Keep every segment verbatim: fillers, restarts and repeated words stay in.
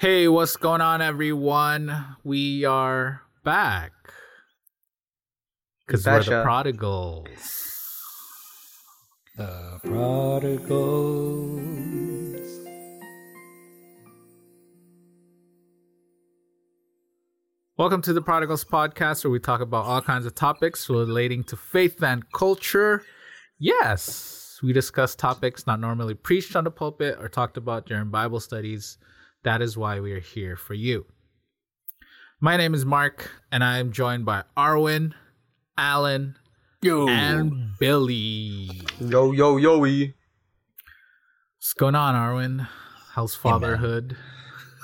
Hey, what's going on, everyone? We are back. Because we're the prodigals. The prodigals. Welcome to the Prodigals Podcast, where we talk about all kinds of topics relating to faith and culture. Yes, we discuss topics not normally preached on the pulpit or talked about during Bible studies. That is why we are here for you. My name is Mark, and I am joined by Arwin, Alan, yo, and Billy. Yo, yo, yo-y. What's going on, Arwin? How's fatherhood?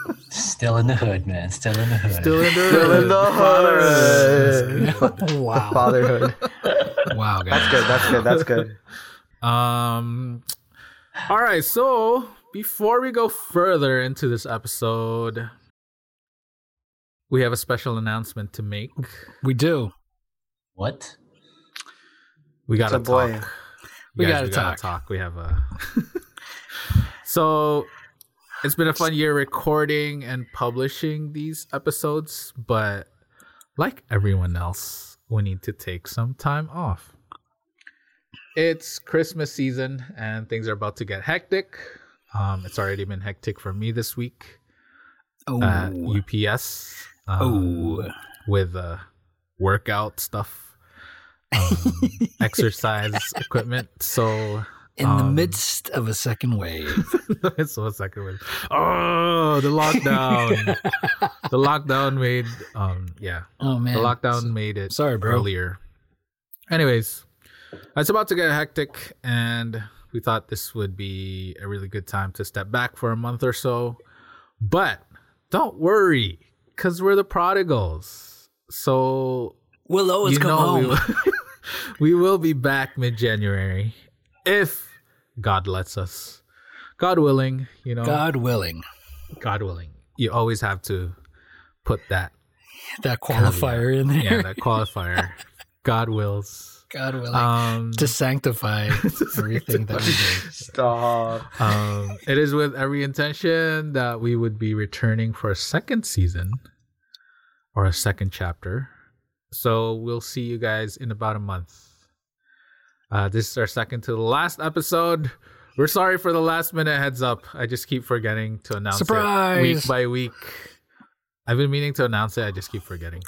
Yeah, still in the hood, man. Still in the hood. Still in the hood. Still in the hood. Wow. Fatherhood. Wow, guys. That's good. That's good. That's good. Um. All right, so... before we go further into this episode, we have a special announcement to make. We do. What? We gotta talk. We guys, gotta we talk. Gotta talk. We have a. So it's been a fun year recording and publishing these episodes, but like everyone else, we need to take some time off. It's Christmas season, and things are about to get hectic. Um, it's already been hectic for me this week oh. at U P S um, oh. with uh, workout stuff, um, exercise equipment. So in um, the midst of a second wave, so a second wave. Oh, the lockdown! the lockdown made um, yeah. Oh man, the lockdown so, made it. Sorry, bro. Earlier. Anyways, it's about to get hectic and. We thought this would be a really good time to step back for a month or so. But don't worry, because we're the prodigals. So we'll always come home. We will, we will be back mid-January if God lets us. God willing, you know. God willing. God willing. You always have to put that. That qualifier caveat. In there. Yeah, that qualifier. God wills. God willing, um, to sanctify to everything sanctify. That we do. Stop. Um, it is with every intention that we would be returning for a second season or a second chapter. So we'll see you guys in about a month. Uh, this is our second to the last episode. We're sorry for the last minute heads up. I just keep forgetting to announce Surprise! It week by week. I've been meaning to announce it. I just keep forgetting.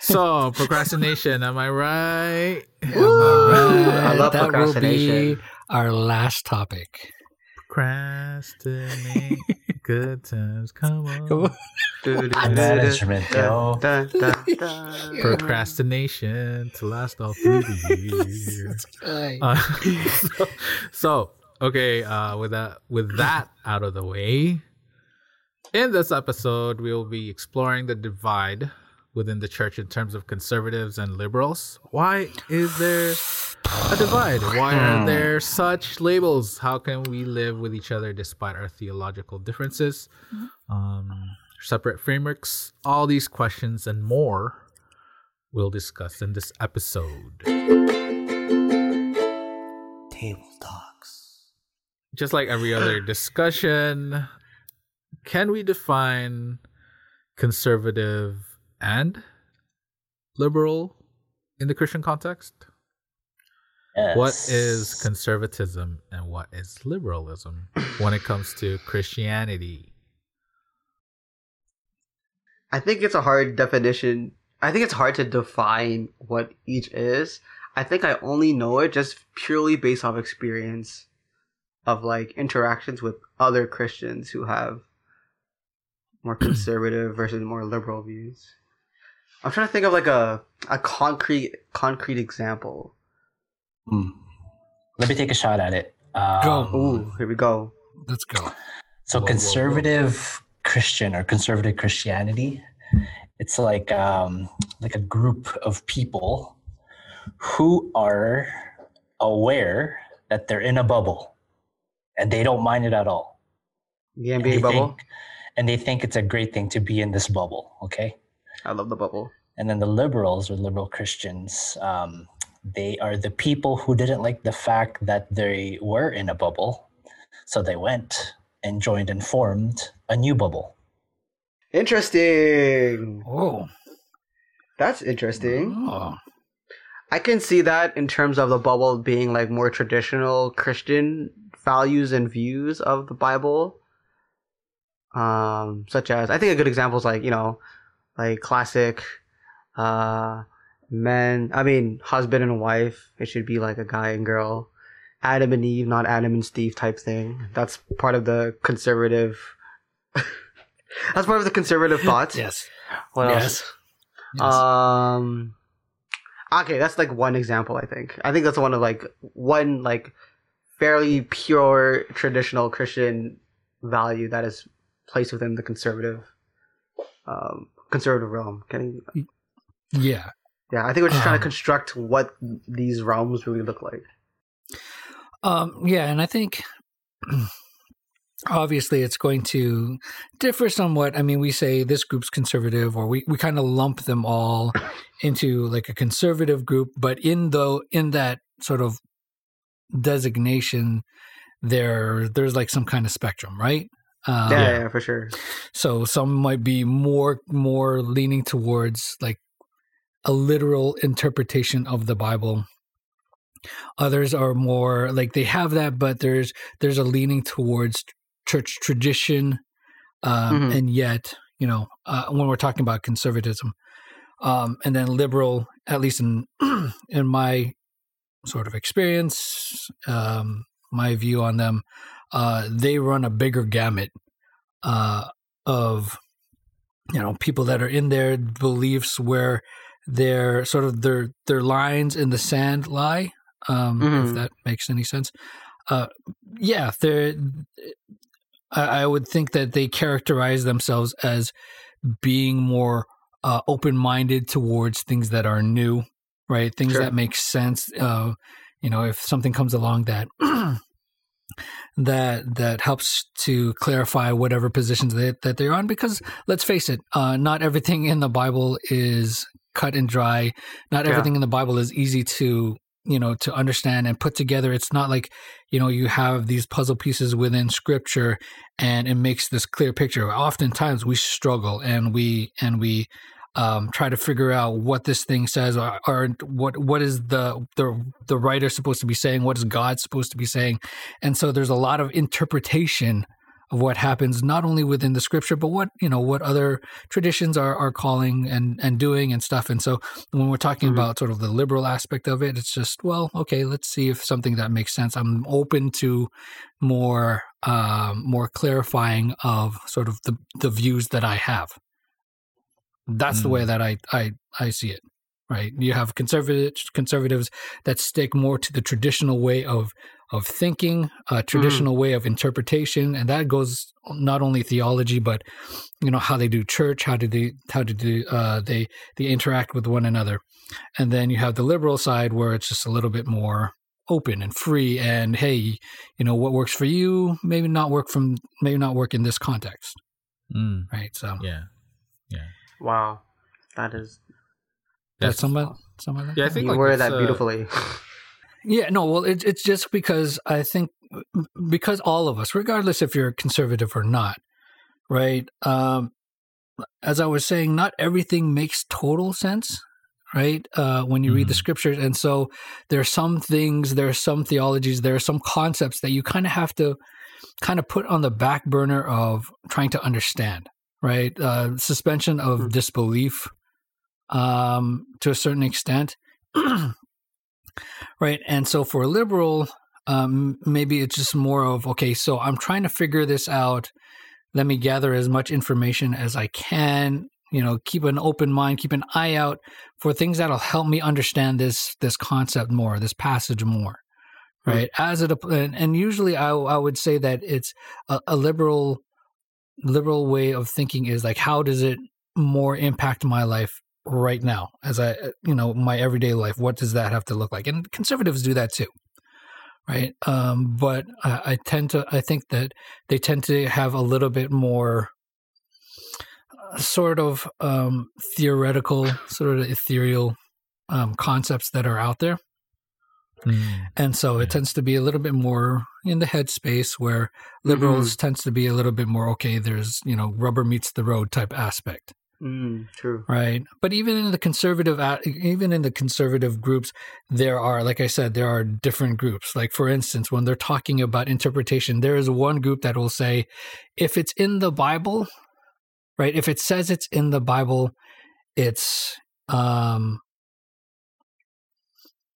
So, procrastination, am I right? Woo! Am I right? I love that procrastination. Will be our last topic. Procrastinate. Good times, come on. Come on. That instrument, yo. Procrastination to last all through the years. Uh, so, so, okay, uh, with that, with that out of the way, in this episode, we will be exploring the divide within the church in terms of conservatives and liberals. Why is there a divide? Why are there such labels? How can we live with each other despite our theological differences, um, separate frameworks? All these questions and more we'll discuss in this episode. Table talks. Just like every other discussion, can we define conservative and liberal in the Christian context? Yes. What is conservatism and what is liberalism when it comes to Christianity? I think it's a hard definition. I think it's hard to define what each is. I think I only know it just purely based off experience of like interactions with other Christians who have more conservative versus more liberal views. I'm trying to think of like a, a concrete concrete example. Mm. Let me take a shot at it. Um, go. Ooh, here we go. Let's go. So whoa, conservative whoa, whoa. Christian or conservative Christianity, it's like um, like a group of people who are aware that they're in a bubble and they don't mind it at all. The N B A bubble? Think, and they think it's a great thing to be in this bubble, okay? I love the bubble. And then the liberals or liberal Christians, um, they are the people who didn't like the fact that they were in a bubble. So they went and joined and formed a new bubble. Interesting. Oh. That's interesting. Oh. I can see that in terms of the bubble being like more traditional Christian values and views of the Bible. Um, such as, I think a good example is like, you know, like classic uh, men, I mean, husband and wife. It should be like a guy and girl. Adam and Eve, not Adam and Steve type thing. That's part of the conservative. That's part of the conservative thoughts. Yes. What yes. else? Yes. Um, okay, that's like one example, I think. I think that's one of like one like fairly pure traditional Christian value that is placed within the conservative um, conservative realm. Can you... Yeah. Yeah, I think we're just um, trying to construct what these realms really look like. Um, yeah, and I think obviously it's going to differ somewhat. I mean, we say this group's conservative, or we, we kind of lump them all into like a conservative group, but in though in that sort of designation, there there's like some kind of spectrum, right? Um, yeah, yeah, for sure. So some might be more more leaning towards like a literal interpretation of the Bible. Others are more like they have that, but there's there's a leaning towards church tradition, um, mm-hmm. and yet you know uh, when we're talking about conservatism, um, and then liberal, at least in in my sort of experience, um, my view on them, uh, they run a bigger gamut uh, of you know people that are in their beliefs where their sort of their their lines in the sand lie. Um, mm-hmm. If that makes any sense, uh, yeah, I, I would think that they characterize themselves as being more uh, open-minded towards things that are new, right? Things sure. that make sense. Uh, you know, if something comes along that that that helps to clarify whatever positions that that they're on, because let's face it, uh, not everything in the Bible is cut and dry. Not yeah. everything in the Bible is easy to. you know, to understand and put together. It's not like, you know, you have these puzzle pieces within scripture and it makes this clear picture. Oftentimes we struggle and we, and we um, try to figure out what this thing says or, or what, what is the, the, the writer supposed to be saying? What is God supposed to be saying? And so there's a lot of interpretation of what happens, not only within the scripture, but what, you know, what other traditions are, are calling and, and doing and stuff. And so when we're talking mm-hmm. about sort of the liberal aspect of it, it's just, well, okay, let's see if something that makes sense. I'm open to more, um, more clarifying of sort of the, the views that I have. That's mm. the way that I, I, I see it, right? You have conservative conservatives that stick more to the traditional way of, of thinking, a traditional mm. way of interpretation, and that goes not only theology, but you know how they do church, how do they how do they, uh, they they interact with one another, and then you have the liberal side where it's just a little bit more open and free, and hey, you know what works for you, maybe not work from maybe not work in this context, mm. right? So yeah, yeah. Wow, that is that's somebody somebody. Yeah, I think you like word that uh... beautifully. Yeah, no, well, it, it's just because I think because all of us, regardless if you're conservative or not, right? Um, as I was saying, not everything makes total sense, right? Uh, when you mm-hmm. read the scriptures. And so there are some things, there are some theologies, there are some concepts that you kind of have to kind of put on the back burner of trying to understand, right? Uh, suspension of mm-hmm. disbelief um, to a certain extent. Right. And so for a liberal, um, maybe it's just more of, okay, so I'm trying to figure this out. Let me gather as much information as I can, you know, keep an open mind, keep an eye out for things that'll help me understand this, this concept more, this passage more. Right. Mm-hmm. As it, and, and usually I, I would say that it's a, a liberal, liberal way of thinking is like, how does it more impact my life right now, as I, you know, my everyday life? What does that have to look like? And conservatives do that too, right? Um, but I, I tend to, I think that they tend to have a little bit more uh, sort of um, theoretical, sort of ethereal um, concepts that are out there. Mm. And so it yeah. tends to be a little bit more in the headspace where liberals mm-hmm. tends to be a little bit more, okay, there's, you know, rubber meets the road type aspect. Mm, true. Right. But even in the conservative, even in the conservative groups, there are, like I said, there are different groups. Like, for instance, when they're talking about interpretation, there is one group that will say, if it's in the Bible, right, if it says it's in the Bible, it's, um,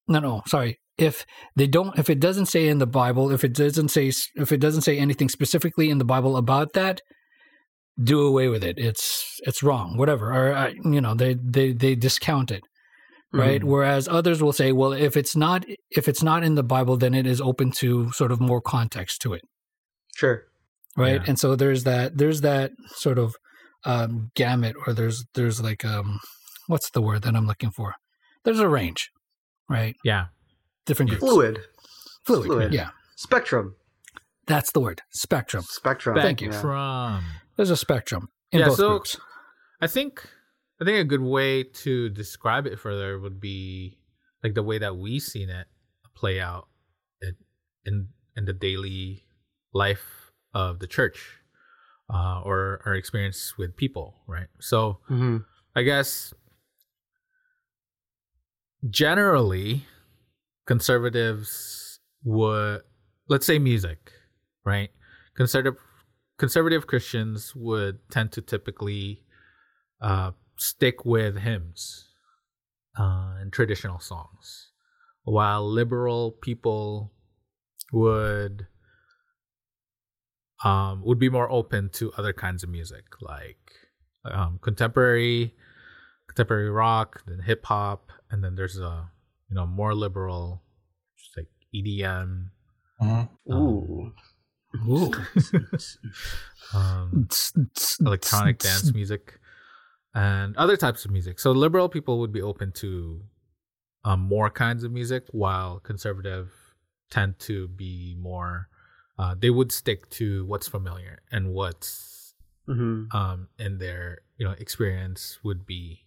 no, no, sorry. If they don't, if it doesn't say in the Bible, if it doesn't say, if it doesn't say anything specifically in the Bible about that, do away with it. It's it's wrong. Whatever, or you know, they they they discount it, right? Mm-hmm. Whereas others will say, well, if it's not if it's not in the Bible, then it is open to sort of more context to it. Sure. Right, yeah. And so there's that there's that sort of um, gamut, or there's there's like um, what's the word that I'm looking for? There's a range, right? Yeah. Different groups. Fluid. Fluid. Fluid. Yeah. Spectrum. That's the word. Spectrum. Spectrum. Thank you. Spectrum. There's a spectrum in yeah, both so groups. I think I think a good way to describe it further would be like the way that we've seen it play out in in, in the daily life of the church, uh, or our experience with people, right? So mm-hmm. I guess generally conservatives would, let's say music, right? Conservative conservative Christians would tend to typically uh, stick with hymns uh, and traditional songs, while liberal people would um, would be more open to other kinds of music, like um, contemporary contemporary rock, then hip hop, and then there's a you know more liberal, just like E D M. Mm-hmm. Ooh. Um, Ooh. um, electronic dance music and other types of music. So liberal people would be open to um, more kinds of music, while conservative tend to be more. Uh, they would stick to what's familiar and what's mm-hmm. um, in their you know experience would be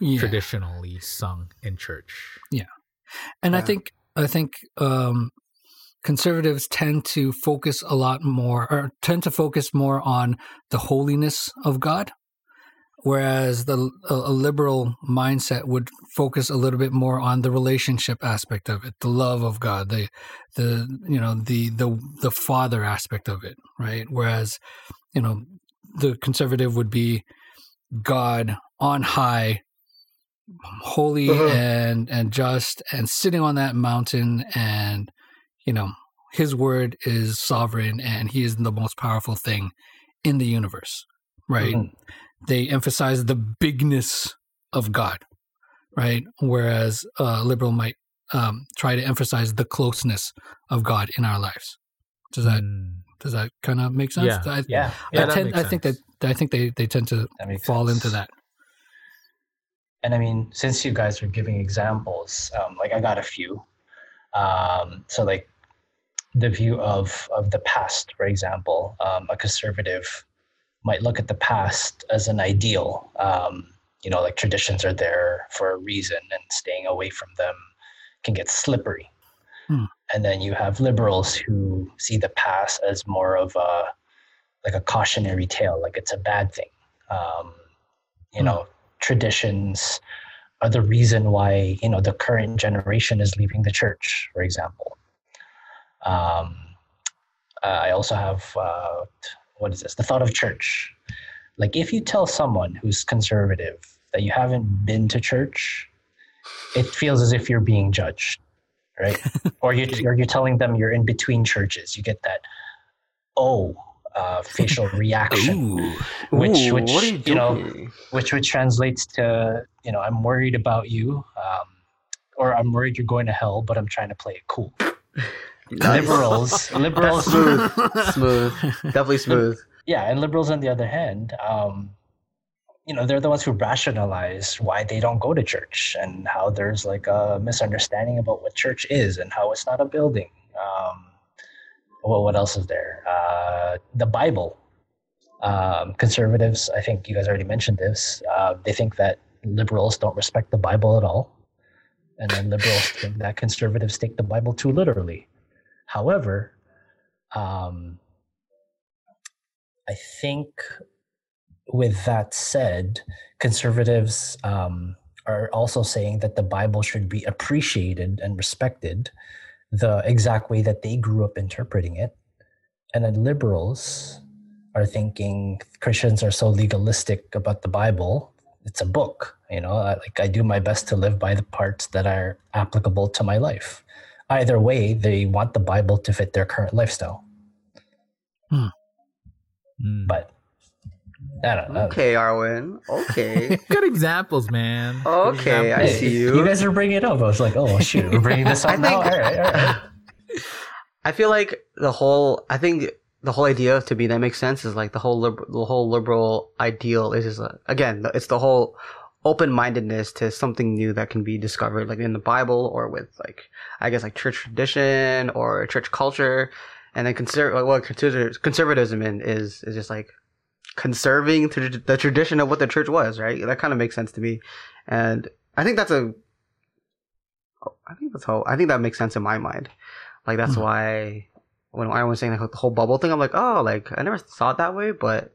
yeah. traditionally sung in church. Yeah, and wow. I think I think. Um, Conservatives tend to focus a lot more, or tend to focus more on the holiness of God, whereas the a, a liberal mindset would focus a little bit more on the relationship aspect of it, the love of God, the the you know the the the Father aspect of it, right? Whereas you know the conservative would be God on high, holy uh-huh. and and just, and sitting on that mountain, and you know, his word is sovereign and he is the most powerful thing in the universe, right? Mm-hmm. They emphasize the bigness of God, right? Whereas uh, liberal might um, try to emphasize the closeness of God in our lives. Does that mm. does that kind of make sense? Yeah, I, yeah. yeah I, that tend, makes sense. I think that I think they, they tend to fall sense. into that. And I mean, since you guys are giving examples, um, like I got a few. Um, so like. the view of, of the past, for example, um, a conservative might look at the past as an ideal. Um, you know, like traditions are there for a reason, and staying away from them can get slippery. Hmm. And then you have liberals who see the past as more of a like a cautionary tale, like it's a bad thing. Um, you hmm. know, traditions are the reason why, you know, the current generation is leaving the church, for example. Um, uh, I also have, uh, what is this? The thought of church. Like if you tell someone who's conservative that you haven't been to church, it feels as if you're being judged, right? or, you, or you're telling them you're in between churches. You get that, oh, uh, facial reaction, Ooh. which, Ooh, which, you, you know, which, which translates to, you know, I'm worried about you, um, or I'm worried you're going to hell, but I'm trying to play it cool. Nice. Liberals, liberals, smooth, smooth, definitely smooth. Yeah, and liberals on the other hand, um, you know, they're the ones who rationalize why they don't go to church and how there's like a misunderstanding about what church is and how it's not a building. Um, well, what else is there? Uh, the Bible. Um, conservatives, I think you guys already mentioned this. Uh, they think that liberals don't respect the Bible at all. and then liberals think that conservatives take the Bible too literally. However, um, I think with that said, conservatives um, are also saying that the Bible should be appreciated and respected the exact way that they grew up interpreting it. And then liberals are thinking Christians are so legalistic about the Bible. It's a book, you know, I, like I do my best to live by the parts that are applicable to my life. Either way, they want the Bible to fit their current lifestyle. Hmm. But I don't know. Okay, Arwen. Okay. Good examples, man. Okay, examples. I see you. You guys are bringing it up. I was like, oh, shoot, we're bringing this up I now? Think, all right, all right. I feel like the whole, I think the whole idea to me that makes sense is like the whole, liber- the whole liberal ideal is just, again, it's the whole open-mindedness to something new that can be discovered, like in the Bible or with like, I guess like church tradition or church culture. And then consider what conservatism in is is just like conserving the tradition of what the church was, right? That kind of makes sense to me, and I think that's a, I think that's how I think that makes sense in my mind. Like that's mm-hmm. why when I was saying like the whole bubble thing, I'm like, oh, like I never thought that way, but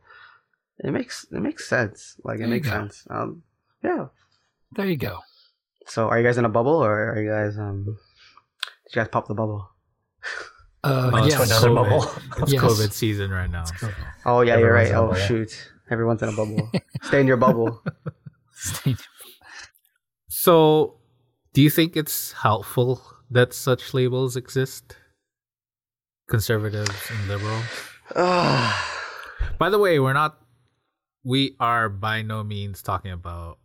it makes it makes sense. Like it makes go. sense. Um, yeah. There you go. So, are you guys in a bubble, or are you guys? Um, did you guys pop the bubble? Uh, oh, yeah, another COVID. Bubble. It's yes. COVID season right now. So. Oh yeah, you're Everyone's right. Oh bubble, shoot, yeah. Everyone's in a bubble. Stay in your bubble. Stay in your bubble. So, do you think it's helpful that such labels exist? Conservatives and liberals. By the way, we're not. We are by no means talking about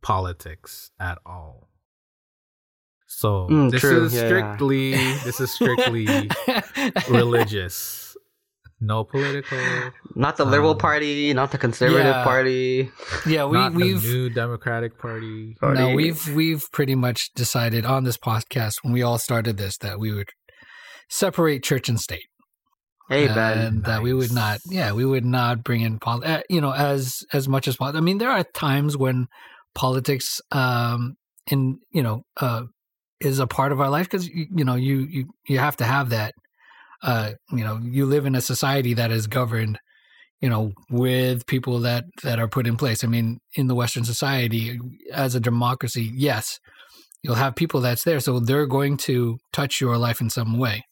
politics at all. So mm, this, is yeah, strictly, yeah. this is strictly religious, no political. Not the um, Liberal Party, not the Conservative yeah. Party. Yeah, we, not we've the New Democratic Party. Party. No, we've we've pretty much decided on this podcast when we all started this that we would separate church and state. Hey, Ben. And nice. That we would not, yeah, we would not bring in politics. Uh, you know, as as much as possible. I mean, there are times when politics, um, in you know. Uh, is a part of our life because, you know, you, you, you have to have that, uh, you know, you live in a society that is governed, you know, with people that, that are put in place. I mean, in the Western society, as a democracy, yes, you'll have people that's there. So they're going to touch your life in some way.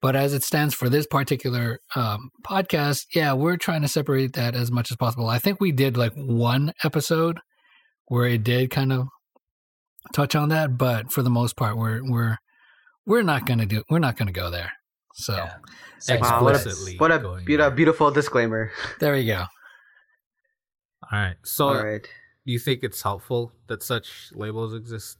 But as it stands for this particular um, podcast, yeah, we're trying to separate that as much as possible. I think we did like one episode where it did kind of touch on that, but for the most part, we're we're we're not gonna do we're not gonna go there. So yeah. explicitly, wow, what a, what a be- beautiful disclaimer. There we go. All right. So, All right. Do you think it's helpful that such labels exist?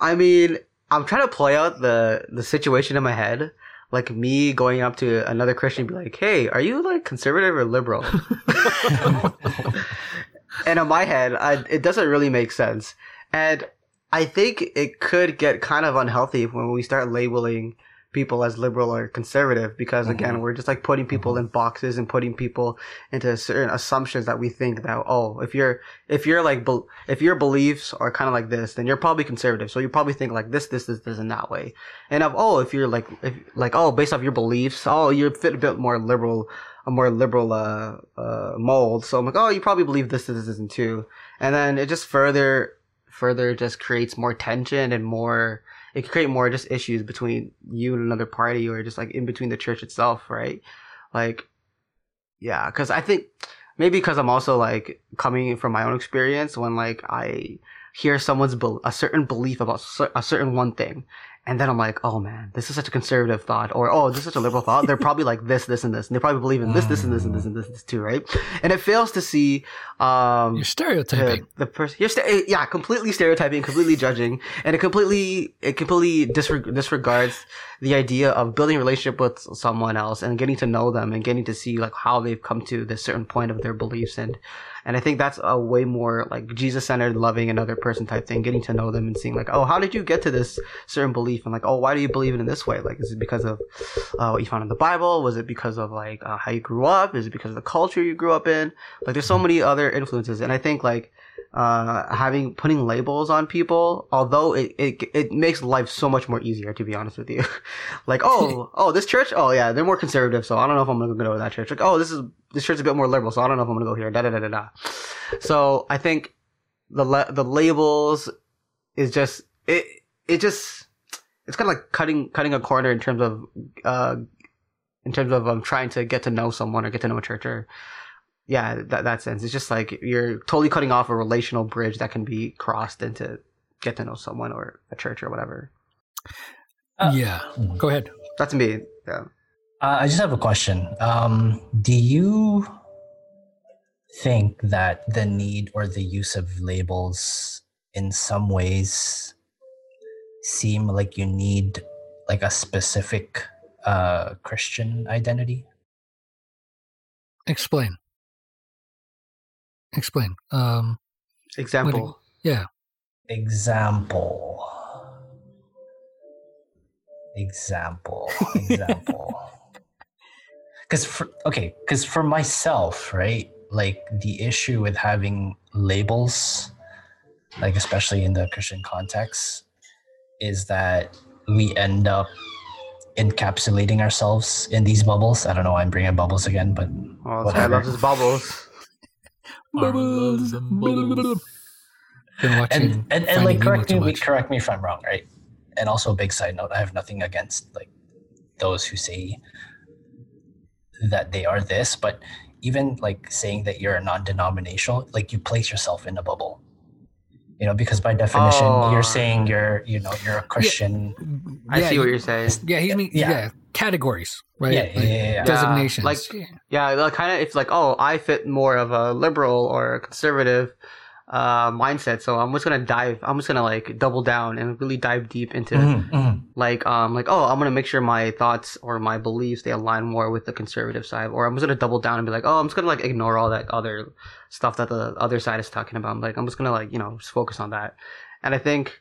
I mean, I'm trying to play out the the situation in my head, like me going up to another Christian and be like, "Hey, are you like conservative or liberal?" And in my head, I, it doesn't really make sense. And I think it could get kind of unhealthy when we start labeling people as liberal or conservative because, mm-hmm. again, we're just like putting people mm-hmm. in boxes and putting people into certain assumptions that we think that, oh, if you're, if you're like, be- if your beliefs are kind of like this, then you're probably conservative. So you probably think like this, this, this, this, and that way. And of, oh, if you're like, if, like, oh, based off your beliefs, oh, you're fit a bit more liberal. A more liberal uh, uh, mold. So I'm like, oh, you probably believe this, this, this, and too. And then it just further, further just creates more tension and more, it can create more just issues between you and another party or just like in between the church itself, right? Like, yeah, because I think maybe because I'm also like coming from my own experience when like I hear someone's be- a certain belief about a certain one thing. And then I'm like, oh man, this is such a conservative thought, or oh, this is such a liberal thought. They're probably like this, this, and this, and they probably believe in this, this, and this, and this, and this, and this too, right? And it fails to see um, you're stereotyping the, the person. You're st- yeah, completely stereotyping, completely judging, and it completely it completely disreg- disregards the idea of building a relationship with someone else and getting to know them and getting to see like how they've come to this certain point of their beliefs and. And I think that's a way more like Jesus-centered, loving another person type thing, getting to know them and seeing like, oh, how did you get to this certain belief? And like, oh, why do you believe it in this way? Like, is it because of uh, what you found in the Bible? Was it because of like uh, how you grew up? Is it because of the culture you grew up in? Like, there's so many other influences. And I think like uh, having putting labels on people, although it, it it makes life so much more easier, to be honest with you. Like, oh, oh, this church, oh yeah, they're more conservative, so I don't know if I'm gonna go to that church. Like, oh, this is this church is a bit more liberal, so I don't know if I'm gonna go here. Da da da da da. So I think the la- the labels is just it it just it's kind of like cutting cutting a corner in terms of uh in terms of um trying to get to know someone or get to know a church or. Yeah, that that sense. It's just like you're totally cutting off a relational bridge that can be crossed into get to know someone or a church or whatever. Uh, yeah, go ahead. That's me. Yeah. Uh, I just have a question. Um, do you think that the need or the use of labels in some ways seem like you need like a specific uh, Christian identity? Explain. Explain. Um, example. What, yeah. Example. Example. Example. Because for okay, because for myself, right? Like the issue with having labels, like especially in the Christian context, is that we end up encapsulating ourselves in these bubbles. I don't know why I'm bringing bubbles again, but oh, this guy loves his bubbles. Bubbles, bubbles. Been watching and and, and like correct me, correct me if I'm wrong, right? And also, big side note: I have nothing against like those who say that they are this, but even like saying that you're a non-denominational, like you place yourself in a bubble, you know, because by definition, oh. you're saying you're, you know, you're a Christian. Yeah. I yeah, see what you're saying. Yeah, he's mean, yeah. yeah. Categories, right? Yeah, like yeah, yeah, yeah. Designations. Like, yeah, yeah like kind of. It's like, oh, I fit more of a liberal or a conservative uh, mindset, so I'm just gonna dive. I'm just gonna like double down and really dive deep into, mm-hmm. like, um, like, oh, I'm gonna make sure my thoughts or my beliefs they align more with the conservative side, or I'm just gonna double down and be like, oh, I'm just gonna like ignore all that other stuff that the other side is talking about. I'm like, I'm just gonna like you know just focus on that, and I think,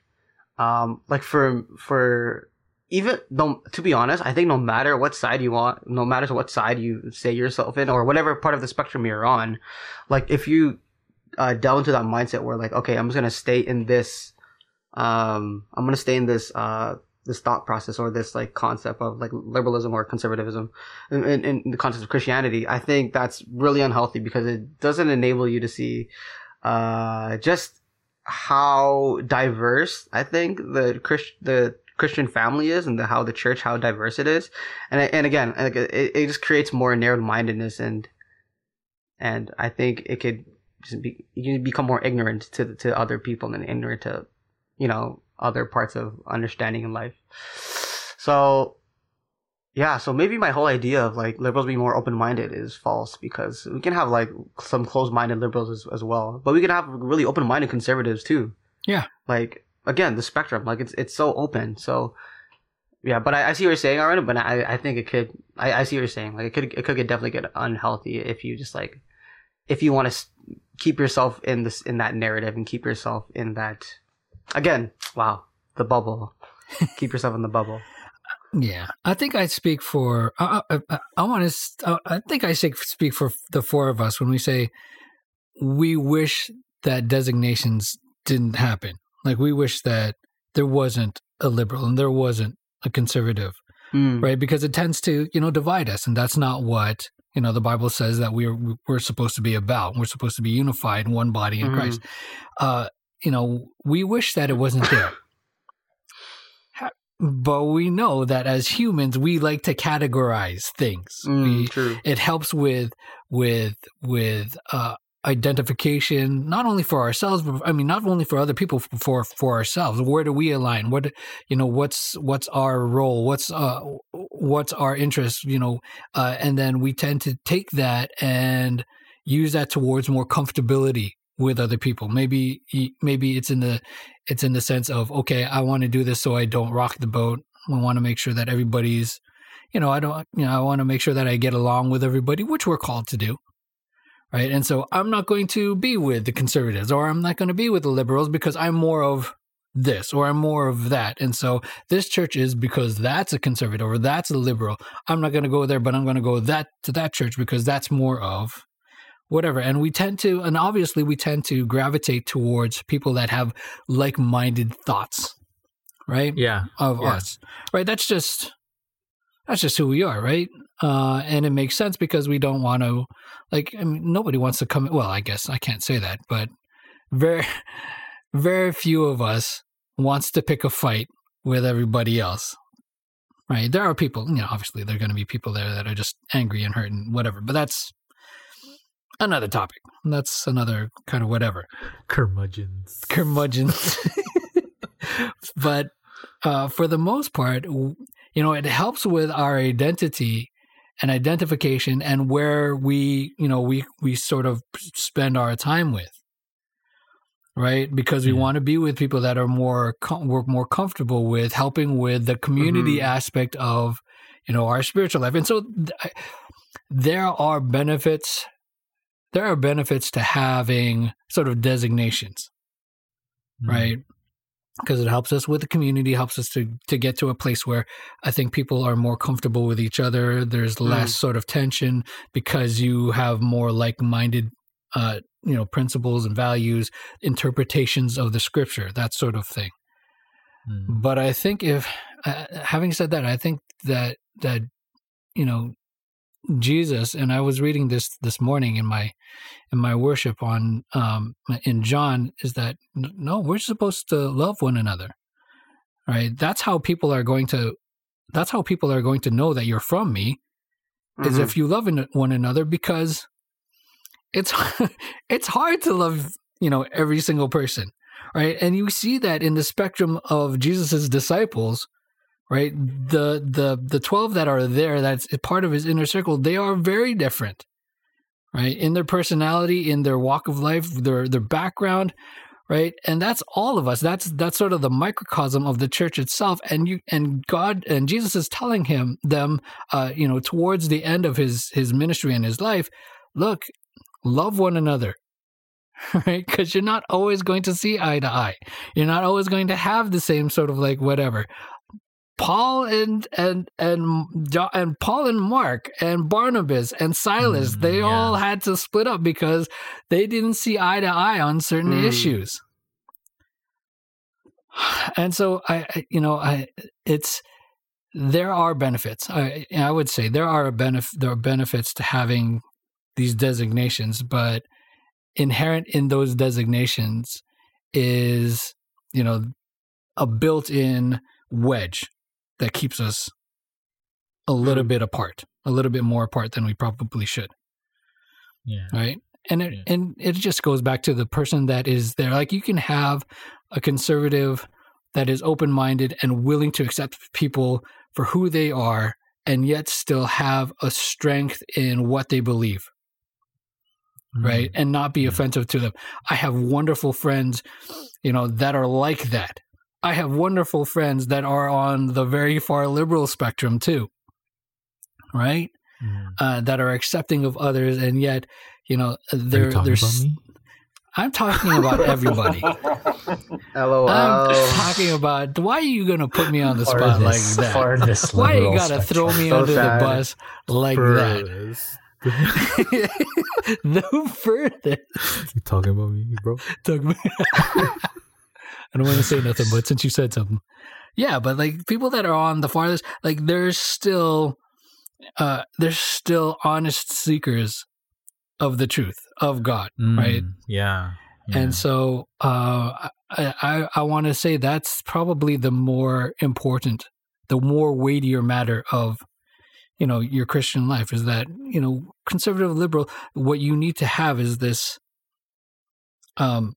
um, like for for. Even though, to be honest, I think no matter what side you want, no matter what side you say yourself in or whatever part of the spectrum you're on, like if you uh, delve into that mindset where like, okay, I'm just going to stay in this, um, I'm going to stay in this, uh, this thought process or this like concept of like liberalism or conservatism in, in, in the concept of Christianity, I think that's really unhealthy because it doesn't enable you to see uh, just how diverse I think the Christ- the Christian family is and the, how the church, how diverse it is, and and again, like it, it just creates more narrow-mindedness and and I think it could just be you become more ignorant to to other people and ignorant to you know other parts of understanding in life. So yeah, so maybe my whole idea of like liberals being more open-minded is false because we can have like some closed-minded liberals as, as well, but we can have really open-minded conservatives too. Yeah, like. Again, the spectrum, like it's it's so open. So, yeah, but I, I see what you're saying already. But I, I think it could. I, I see what you're saying. Like it could it could get definitely get unhealthy if you just like if you want to keep yourself in this in that narrative and keep yourself in that. Again, wow, the bubble. Keep yourself in the bubble. Yeah, I think I speak for. I I, I want to. I think I speak for the four of us when we say we wish that designations didn't happen. Like we wish that there wasn't a liberal and there wasn't a conservative, mm. right? Because it tends to, you know, divide us, and that's not what you know the Bible says that we're we're supposed to be about. We're supposed to be unified in one body in mm. Christ. Uh, you know, we wish that it wasn't there, but we know that as humans, we like to categorize things. Mm, we, true. It helps with with with. Uh, identification, not only for ourselves, but I mean, not only for other people, for for ourselves. Where do we align? What you know? What's what's our role? What's uh what's our interest? You know, uh, and then we tend to take that and use that towards more comfortability with other people. Maybe maybe it's in the it's in the sense of okay, I want to do this so I don't rock the boat. I want to make sure that everybody's, you know, I don't you know I want to make sure that I get along with everybody, which we're called to do. Right, and so I'm not going to be with the conservatives, or I'm not going to be with the liberals because I'm more of this, or I'm more of that. And so this church is because that's a conservative or that's a liberal. I'm not going to go there, but I'm going to go that to that church because that's more of, whatever. And we tend to, and obviously we tend to gravitate towards people that have like-minded thoughts, right? Yeah. Of yeah. us, right? That's just, that's just who we are, right? Uh, and it makes sense because we don't want to, like, I mean, nobody wants to come, well, I guess I can't say that, but very, very few of us wants to pick a fight with everybody else, right? There are people, you know, obviously there are going to be people there that are just angry and hurt and whatever, but that's another topic. That's another kind of whatever. Curmudgeons. Curmudgeons. But uh, for the most part, you know, it helps with our identity and identification and where we, you know, we, we sort of spend our time with, right? Because we yeah. want to be with people that are more, com- we're more comfortable with helping with the community mm-hmm. aspect of, you know, our spiritual life. And so th- there are benefits, there are benefits to having sort of designations, mm-hmm. right? Because it helps us with the community, helps us to, to get to a place where I think people are more comfortable with each other. There's less mm. sort of tension because you have more like-minded, uh, you know, principles and values, interpretations of the scripture, that sort of thing. Mm. But I think if, uh, having said that, I think that, that, you know, Jesus, and I was reading this this morning in my in my worship on um, in John, is that no, we're supposed to love one another, right? That's how people are going to. That's how people are going to know that you're from me, mm-hmm. is if you love one another, because it's it's hard to love, you know, every single person, right? And you see that in the spectrum of Jesus's disciples. Right, the the the twelve that are there, that's part of his inner circle. They are very different, right, in their personality, in their walk of life, their their background, right, and that's all of us. That's that's sort of the microcosm of the church itself. And you and God and Jesus is telling him them, uh, you know, towards the end of his his ministry and his life, look, love one another. Right? Because you're not always going to see eye to eye. You're not always going to have the same sort of like whatever. Paul and and and and Paul and Mark and Barnabas and Silas, mm, they yeah. all had to split up because they didn't see eye to eye on certain mm. issues. And so I, you know, I it's there are benefits. I I would say there are benef- there are benefits to having these designations, but inherent in those designations is, you know, a built-in wedge that keeps us a little bit apart, a little bit more apart than we probably should. Yeah. Right. And it, yeah. and it just goes back to the person that is there. Like you can have a conservative that is open-minded and willing to accept people for who they are and yet still have a strength in what they believe. Mm-hmm. Right. And not be yeah. offensive to them. I have wonderful friends, you know, that are like that. I have wonderful friends that are on the very far liberal spectrum too, right? Mm. Uh, that are accepting of others, and yet, you know, they're. Are you talking about me? I'm talking about everybody. LOL. I'm talking about why are you going to put me on the spot like that? Why you got to throw me under the bus like that? No further. You talking about me, bro? Talking about. I don't want to say nothing, but since you said something. Yeah, but like people that are on the farthest, like there's still uh, there's still honest seekers of the truth, of God, mm, right? Yeah, yeah. And so uh, I, I, I want to say that's probably the more important, the more weightier matter of, you know, your Christian life is that, you know, conservative, liberal, what you need to have is this um.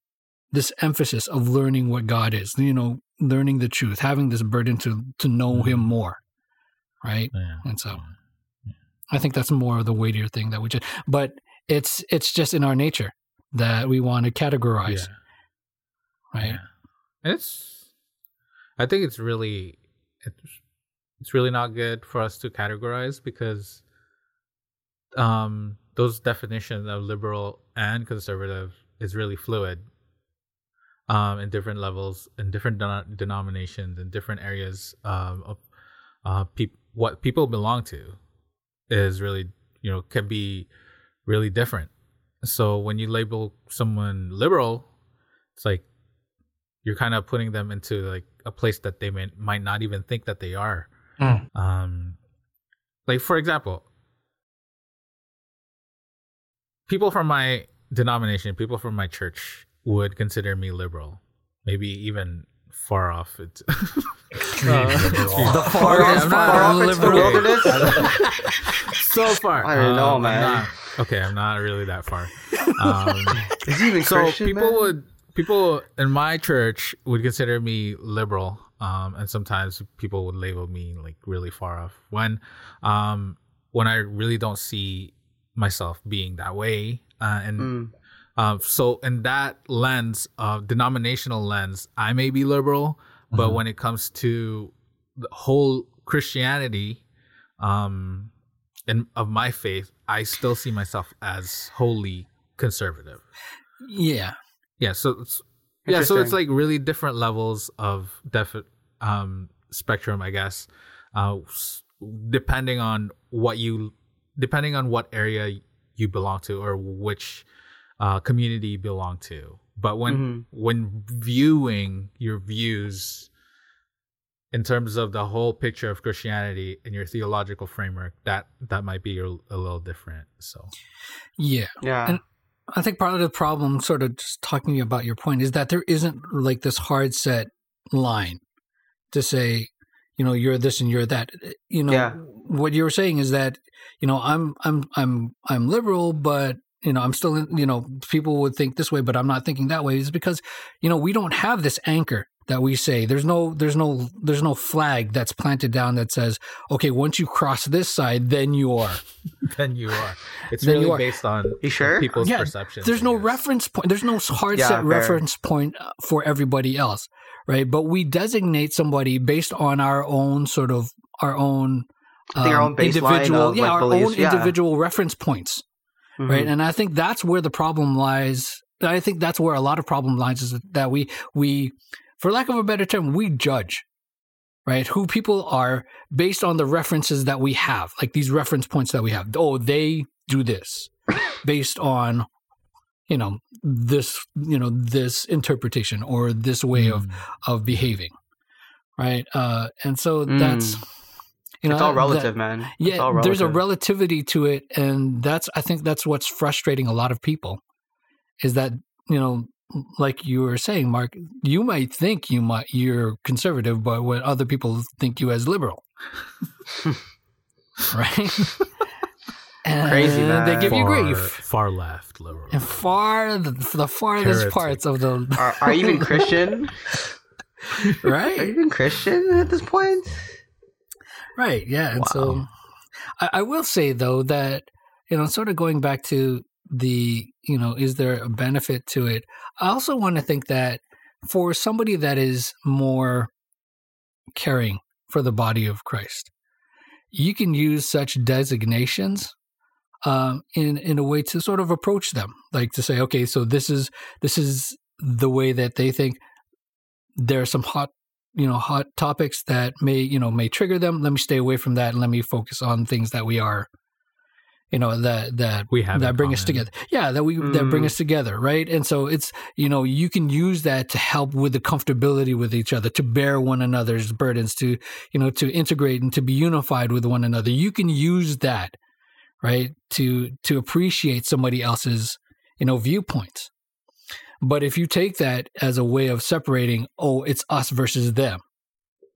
this emphasis of learning what God is, you know, learning the truth, having this burden to to know mm-hmm. him more, right? Yeah. And so yeah. I think that's more of the weightier thing that we just, but it's it's just in our nature that we want to categorize, yeah. right? Yeah. It's, I think it's really, it's, it's really not good for us to categorize because um, those definitions of liberal and conservative is really fluid. Um, in different levels, in different de- denominations, in different areas um, of uh, pe- what people belong to is really, you know, can be really different. So when you label someone liberal, it's like you're kind of putting them into like a place that they may, might not even think that they are. Mm. Um, like, for example, people from my denomination, people from my church would consider me liberal, maybe even far off. It's uh, the farthest far liberal. So far. I don't um, know, man. I'm not, okay, I'm not really that far. Um, Is he even so Christian, people man? would people in my church would consider me liberal, um, and sometimes people would label me like really far off when, um, when I really don't see myself being that way, uh, and. Mm. Uh, so in that lens, uh, denominational lens, I may be liberal, but mm-hmm. when it comes to the whole Christianity, um, and of my faith, I still see myself as wholly conservative. Yeah, yeah. So it's, yeah, so it's like really different levels of def- um, spectrum, I guess, uh, depending on what you, depending on what area you belong to or which. Uh, community belong to, but when mm-hmm. when viewing your views in terms of the whole picture of Christianity and your theological framework, that that might be a, a little different. So, yeah, yeah. And I think part of the problem, sort of just talking about your point, is that there isn't like this hard set line to say, you know, you're this and you're that. You know, yeah. what you're saying is that, you know, I'm I'm I'm I'm liberal, but you know, I'm still, in, you know, people would think this way, but I'm not thinking that way. It's because, you know, we don't have this anchor that we say. There's no, there's no, there's no flag that's planted down that says, okay, once you cross this side, then you are. then you are. It's then really based on you sure? people's yeah, perceptions. There's no reference point. There's no hard yeah, set fair. reference point for everybody else, right? But we designate somebody based on our own sort of, our own, um, our own individual, of, yeah, like, our beliefs. own yeah. individual reference points. Mm-hmm. Right. And I think that's where the problem lies. I think that's where a lot of problem lies is that we, we, for lack of a better term, we judge, right, who people are based on the references that we have, like these reference points that we have. Oh, they do this based on, you know, this, you know, this interpretation or this way mm. of, of behaving. Right. Uh, and so mm. that's. You know, it's all relative, that, man. Yeah, it's all relative. There's a relativity to it, and that's I think that's what's frustrating a lot of people, is that, you know, like you were saying, Mark, you might think you might you're conservative, but what other people think you as liberal, right? And crazy, man. They give far, you grief. Far left liberal, and far the, the farthest Heretic. parts of the. are, are you even Christian? Right? Are you even Christian at this point? Right, yeah. And wow. so I, I will say, though, that, you know, sort of going back to the, you know, is there a benefit to it? I also want to think that for somebody that is more caring for the body of Christ, you can use such designations um, in, in a way to sort of approach them, like to say, okay, so this is this is the way that they think. There are some hot you know, hot topics that may, you know, may trigger them. Let me stay away from that and let me focus on things that we are, you know, that, that, we have that bring us together. Yeah. That we, mm. that bring us together. Right. And so it's, you know, you can use that to help with the comfortability with each other, to bear one another's burdens, to, you know, to integrate and to be unified with one another. You can use that, right, to, to appreciate somebody else's, you know, viewpoints. But if you take that as a way of separating, oh, it's us versus them,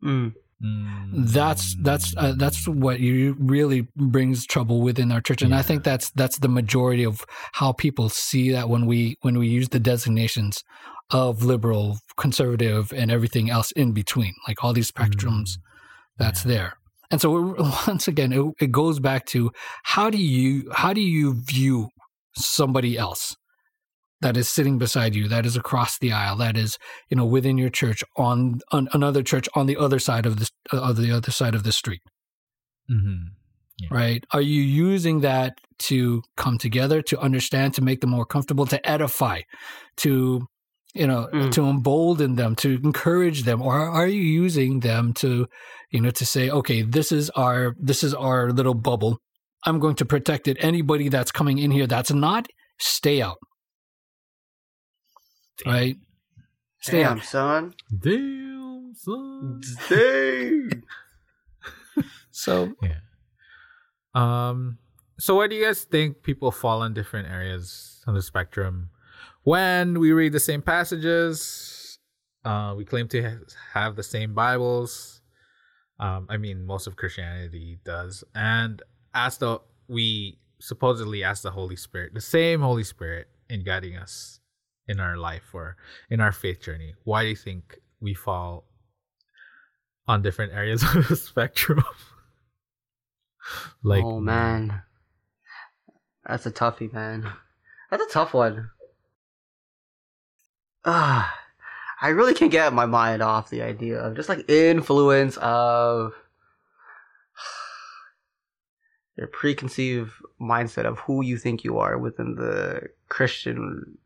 mm. that's that's uh, that's what you really brings trouble within our church, and yeah. I think that's that's the majority of how people see that when we when we use the designations of liberal, conservative, and everything else in between, like all these spectrums, mm. that's yeah. there. And so it, once again, it, it goes back to how do you how do you view somebody else that is sitting beside you, that is across the aisle, that is, you know, within your church, on, on another church on the other side of the of the other side of the street, mm-hmm. yeah. right? Are you using that to come together, to understand, to make them more comfortable, to edify, to, you know, mm. to embolden them, to encourage them, or are you using them to, you know, to say, okay, this is our this is our little bubble. I'm going to protect it. Anybody that's coming in here that's not stay out. Damn. Right? Stay Damn, out. son. Damn, son. Damn. So, yeah. Um, so why do you guys think people fall in different areas on the spectrum? When we read the same passages, uh, we claim to ha- have the same Bibles. Um, I mean, most of Christianity does. And as the we supposedly ask the Holy Spirit, the same Holy Spirit in guiding us in our life or in our faith journey. Why do you think we fall on different areas of the spectrum? Like, oh man, that's a toughie, man. That's a tough one. Ah, uh, I really can't get my mind off the idea of just like influence of your preconceived mindset of who you think you are within the Christian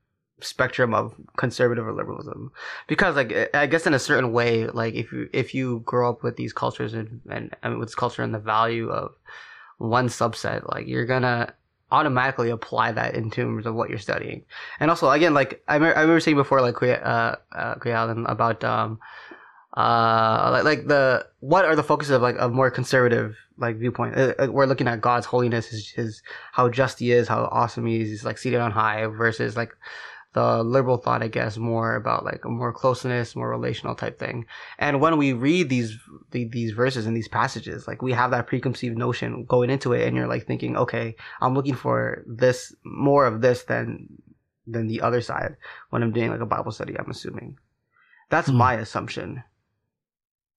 spectrum of conservative or liberalism. Because like I guess in a certain way, like if you if you grow up with these cultures and and, and with this culture and the value of one subset, like you're gonna automatically apply that in terms of what you're studying. And also again, like I, me- I remember saying before, like uh uh Kuyalan about um uh like, like the what are the focuses of like a more conservative like viewpoint. Uh, we're looking at God's holiness, his, his how just he is, how awesome he is, he's like seated on high, versus like the liberal thought, I guess, more about like a more closeness, more relational type thing. And when we read these the, these verses and these passages, like we have that preconceived notion going into it, and you're like thinking, okay, I'm looking for this, more of this than than the other side when I'm doing like a Bible study, I'm assuming. That's mm-hmm. my assumption.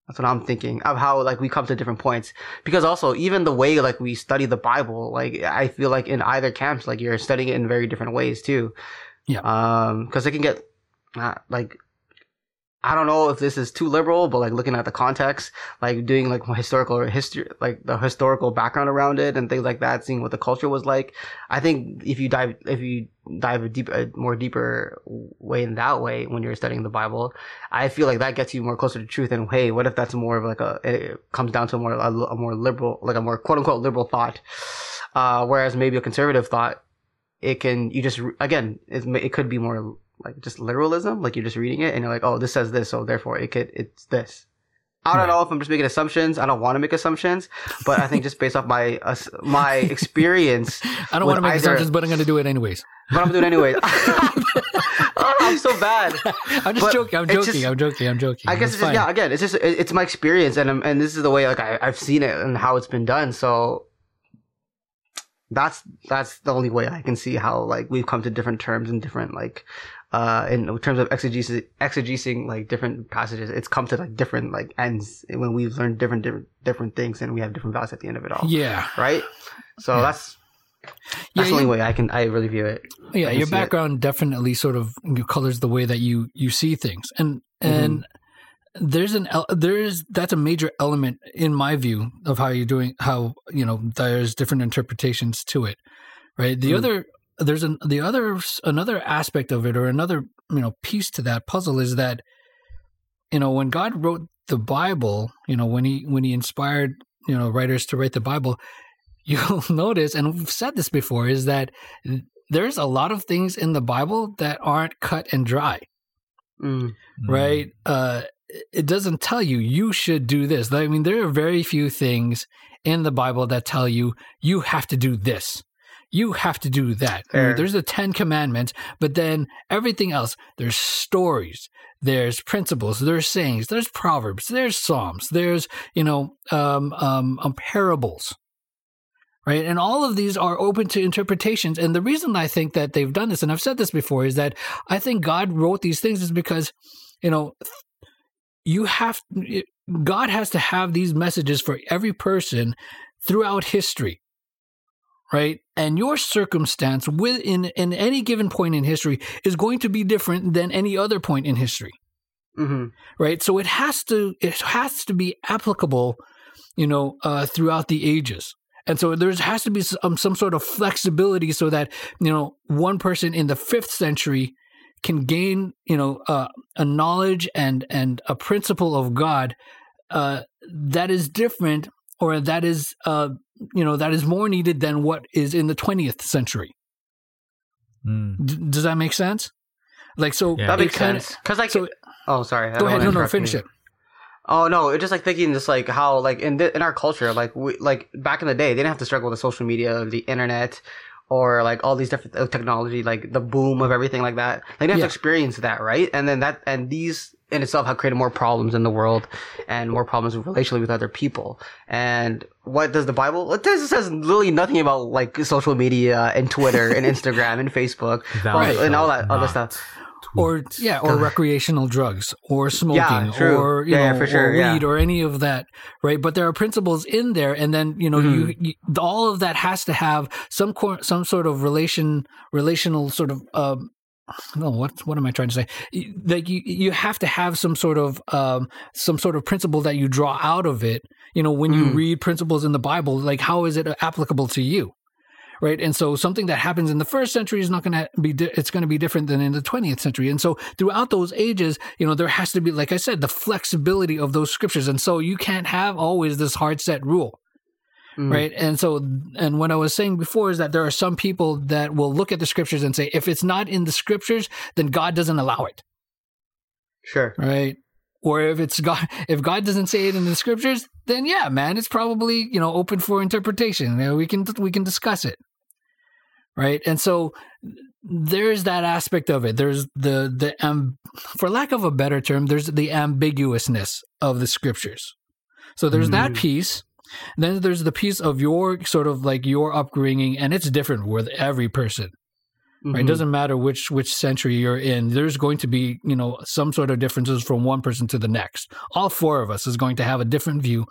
That's what I'm thinking of how like we come to different points, because also even the way like we study the Bible, like I feel like in either camps, like you're studying it in very different ways too. Yeah. Um, because it can get uh, like, I don't know if this is too liberal, but like looking at the context, like doing like my historical or history, like the historical background around it and things like that, seeing what the culture was like. I think if you dive, if you dive a deep, a more deeper way in that way, when you're studying the Bible, I feel like that gets you more closer to truth. And hey, what if that's more of like a, it comes down to a more, a, a more liberal, like a more quote unquote liberal thought. Uh, whereas maybe a conservative thought, it can, you just, again, it, it could be more like just literalism, like you're just reading it and you're like, oh, this says this, so therefore it could, it's this. I don't right. know if I'm just making assumptions. I don't want to make assumptions, but I think just based off my uh, my experience. I don't want to make either, assumptions, but I'm going to do it anyways. But I'm going to do it anyways. Oh, I'm so bad. I'm just joking. I'm joking, just, I'm joking. I'm joking. I'm joking. I guess, it's it's just, yeah, again, it's just, it, it's my experience and I'm, and this is the way like I, I've seen it and how it's been done. So That's that's the only way I can see how like we've come to different terms and different like uh in terms of exegesis, exegesing like different passages. It's come to like different like ends when we've learned different different, different things and we have different values at the end of it all. Yeah. Right. So yeah. that's that's yeah, the only yeah. way I can I really view it. Yeah, your background it. definitely sort of colors the way that you you see things, and and mm-hmm. there's an there's that's a major element in my view of how you're doing how you know there's different interpretations to it, right? The mm-hmm. other. There's an, the other another aspect of it, or another you know piece to that puzzle is that you know when God wrote the Bible, you know when he when he inspired you know writers to write the Bible, you'll notice, and we've said this before, is that there's a lot of things in the Bible that aren't cut and dry, mm. right? Mm. Uh, it doesn't tell you you should do this. I mean, there are very few things in the Bible that tell you you have to do this. You have to do that. I mean, there's the Ten Commandments, but then everything else, there's stories, there's principles, there's sayings, there's proverbs, there's psalms, there's, you know, um, um, um, parables, right? And all of these are open to interpretations. And the reason I think that they've done this, and I've said this before, is that I think God wrote these things is because, you know, you have, God has to have these messages for every person throughout history. Right, and your circumstance within in any given point in history is going to be different than any other point in history, mm-hmm. right? So it has to it has to be applicable, you know, uh, throughout the ages, and so there has to be some, some sort of flexibility so that you know one person in the fifth century can gain you know uh, a knowledge and and a principle of God uh, that is different or that is. Uh, you know, that is more needed than what is in the twentieth century. Mm. D- does that make sense? Like, so yeah. that makes sense. Because like, so, oh, sorry. I go ahead. No, no, finish you. it. Oh no, it's just like thinking just like how like in th- in our culture, like we like back in the day, they didn't have to struggle with the social media, the internet, or like all these different uh, technology, like the boom of everything like that. Like they have yeah. to experience that, right? And then that and these in itself have created more problems in the world and more problems relationally with other people. And what does the Bible? It says literally nothing about like social media and Twitter and Instagram and Facebook right. and all that other stuff. Or yeah, or recreational drugs, or smoking, yeah, or you yeah, know, yeah, sure, or weed, yeah. or any of that, right? But there are principles in there, and then you know, mm-hmm. you, you all of that has to have some cor- some sort of relation, relational sort of. Um, no, what what am I trying to say? Like you, you have to have some sort of um, some sort of principle that you draw out of it. You know, when mm-hmm. you read principles in the Bible, like how is it applicable to you? Right, and so something that happens in the first century is not going to be. Di- it's going to be different than in the twentieth century, and so throughout those ages, you know, there has to be, like I said, the flexibility of those scriptures, and so you can't have always this hard set rule, mm. right? And so, and what I was saying before is that there are some people that will look at the scriptures and say, if it's not in the scriptures, then God doesn't allow it. Sure. Right. Or if it's God, if God doesn't say it in the scriptures, then yeah, man, it's probably, you know, open for interpretation. You know, we can we can discuss it. Right. And so there's that aspect of it. There's the, the um, for lack of a better term, there's the ambiguousness of the scriptures. So there's mm. that piece. Then there's the piece of your sort of like your upbringing, and it's different with every person. Mm-hmm. Right? It doesn't matter which which century you're in. There's going to be, you know, some sort of differences from one person to the next. All four of us is going to have a different view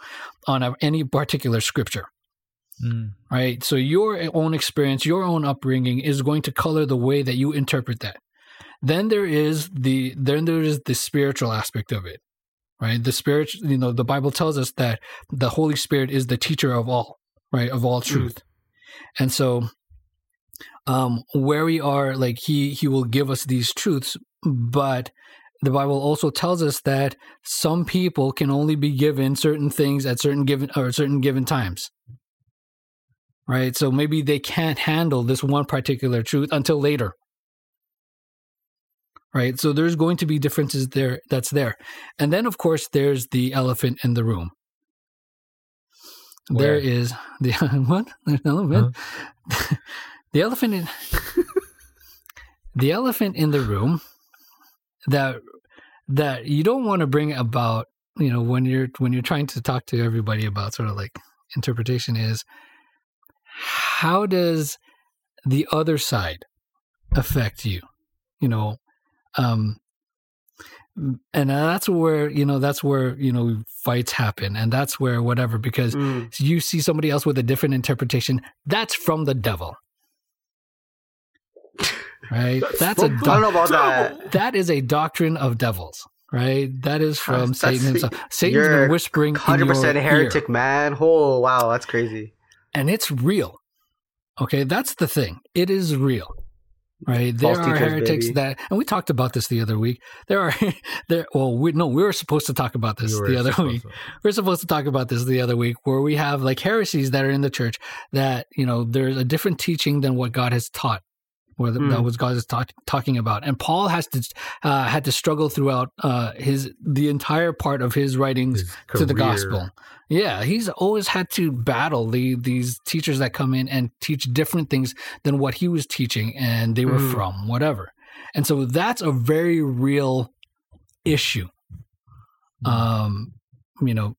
on a, any particular scripture. Mm. Right. So your own experience, your own upbringing is going to color the way that you interpret that. Then there is the then there is the spiritual aspect of it. Right. The spirit, you know, the Bible tells us that the Holy Spirit is the teacher of all, right, of all truth. Mm. And so um, where we are, like he he will give us these truths, but the Bible also tells us that some people can only be given certain things at certain given or certain given times. Right, so maybe they can't handle this one particular truth until later. Right, so there's going to be differences there. That's there, and then of course there's the elephant in the room. Where? There is the what? There's an elephant. Huh? The elephant in the elephant in the room that that you don't want to bring about. You know, when you're when you're trying to talk to everybody about sort of like interpretation is. How does the other side affect you? You know, um, and that's where, you know, that's where, you know, fights happen and that's where whatever, because mm. you see somebody else with a different interpretation, that's from the devil. Right? That's a do- I don't know about that. That is a doctrine of devils. Right, that is from that's, Satan himself. Satan's been whispering one hundred percent in your heretic, ear. Man. Oh, wow, that's crazy. And it's real, okay? That's the thing. It is real, right? False there are teachers, heretics baby. That, and we talked about this the other week. There are, there. Well, we, no, we were supposed to talk about this the other week. To. We were supposed to talk about this the other week where we have like heresies that are in the church that, you know, there's a different teaching than what God has taught or the, mm. that was God is talk, talking about. And Paul has to, uh, had to struggle throughout uh, his the entire part of his writings his to the gospel. Yeah, he's always had to battle the, these teachers that come in and teach different things than what he was teaching and they were mm. from, whatever. And so that's a very real issue. Um, you know,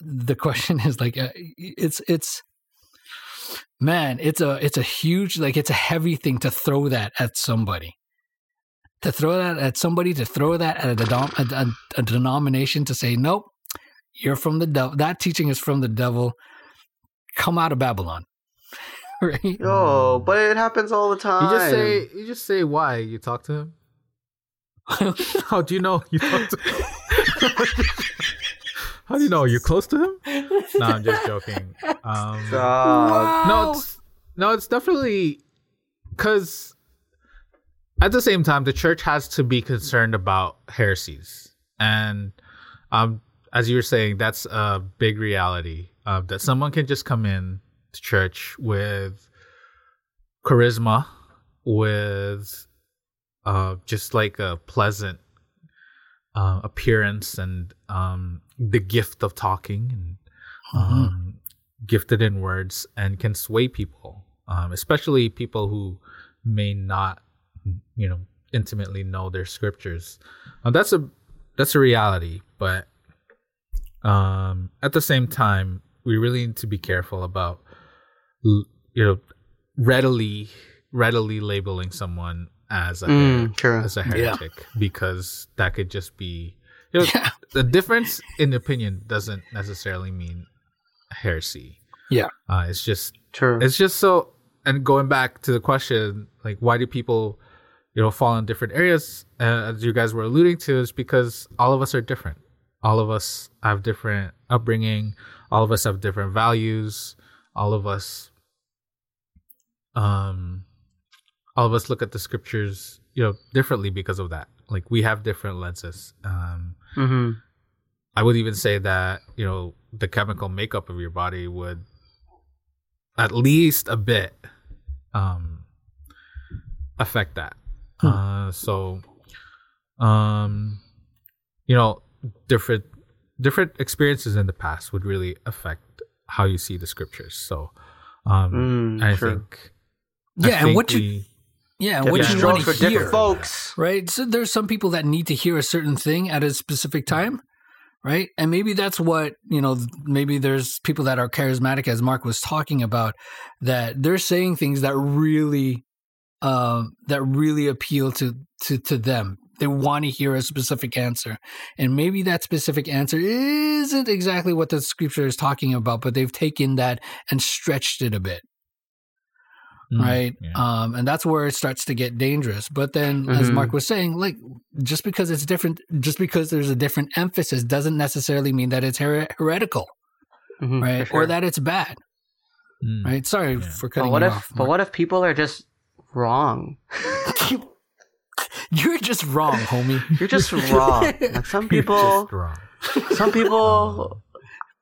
the question is like, uh, it's, it's, man, it's a, it's a huge, like it's a heavy thing to throw that at somebody. To throw that at somebody, to throw that at a, denom- a, a, a denomination to say, nope. You're from the devil. That teaching is from the devil. Come out of Babylon, right? Oh, but it happens all the time. You just say, you just say why you talk to him. How do you know you talk to him? How do you know you're close to him? No, I'm just joking. Um, wow. No, it's no, it's definitely because at the same time the church has to be concerned about heresies and um. As you were saying, that's a big reality uh, that someone can just come in to church with charisma with uh, just like a pleasant uh, appearance and um, the gift of talking and um, mm-hmm. gifted in words, and can sway people, um, especially people who may not, you know, intimately know their scriptures. Uh, that's a that's a reality, but um, at the same time, we really need to be careful about, you know, readily readily labeling someone as a mm, her- as a heretic, yeah. because that could just be, you know, yeah. the difference in opinion doesn't necessarily mean heresy. Yeah, uh, it's just true. It's just so. And going back to the question, like, why do people, you know, fall in different areas? Uh, as you guys were alluding to, is because all of us are different. All of us have different upbringing. All of us have different values. All of us, um, all of us look at the scriptures, you know, differently because of that. Like, we have different lenses. Um, mm-hmm. I would even say that, you know, the chemical makeup of your body would, at least a bit, um, affect that. Hmm. Uh, so, um, you know, different different experiences in the past would really affect how you see the scriptures. So, um, mm, I true. think, I yeah, think and what we, you, yeah, what yeah, you want to hear, folks, right? So there's some people that need to hear a certain thing at a specific time. Right. And maybe that's what, you know, maybe there's people that are charismatic, as Mark was talking about, that they're saying things that really uh, that really appeal to, to, to them. They want to hear a specific answer. And maybe that specific answer isn't exactly what the scripture is talking about, but they've taken that and stretched it a bit. Mm, right. Yeah. Um, and that's where it starts to get dangerous. But then, mm-hmm. as Mark was saying, like, just because it's different, just because there's a different emphasis doesn't necessarily mean that it's her- heretical, mm-hmm, right? Sure. Or that it's bad, mm. right? Sorry yeah. for cutting but what you if, off. Mark. But what if people are just wrong? You're just wrong, homie. You're just wrong. Like, some people, You're just wrong. some people...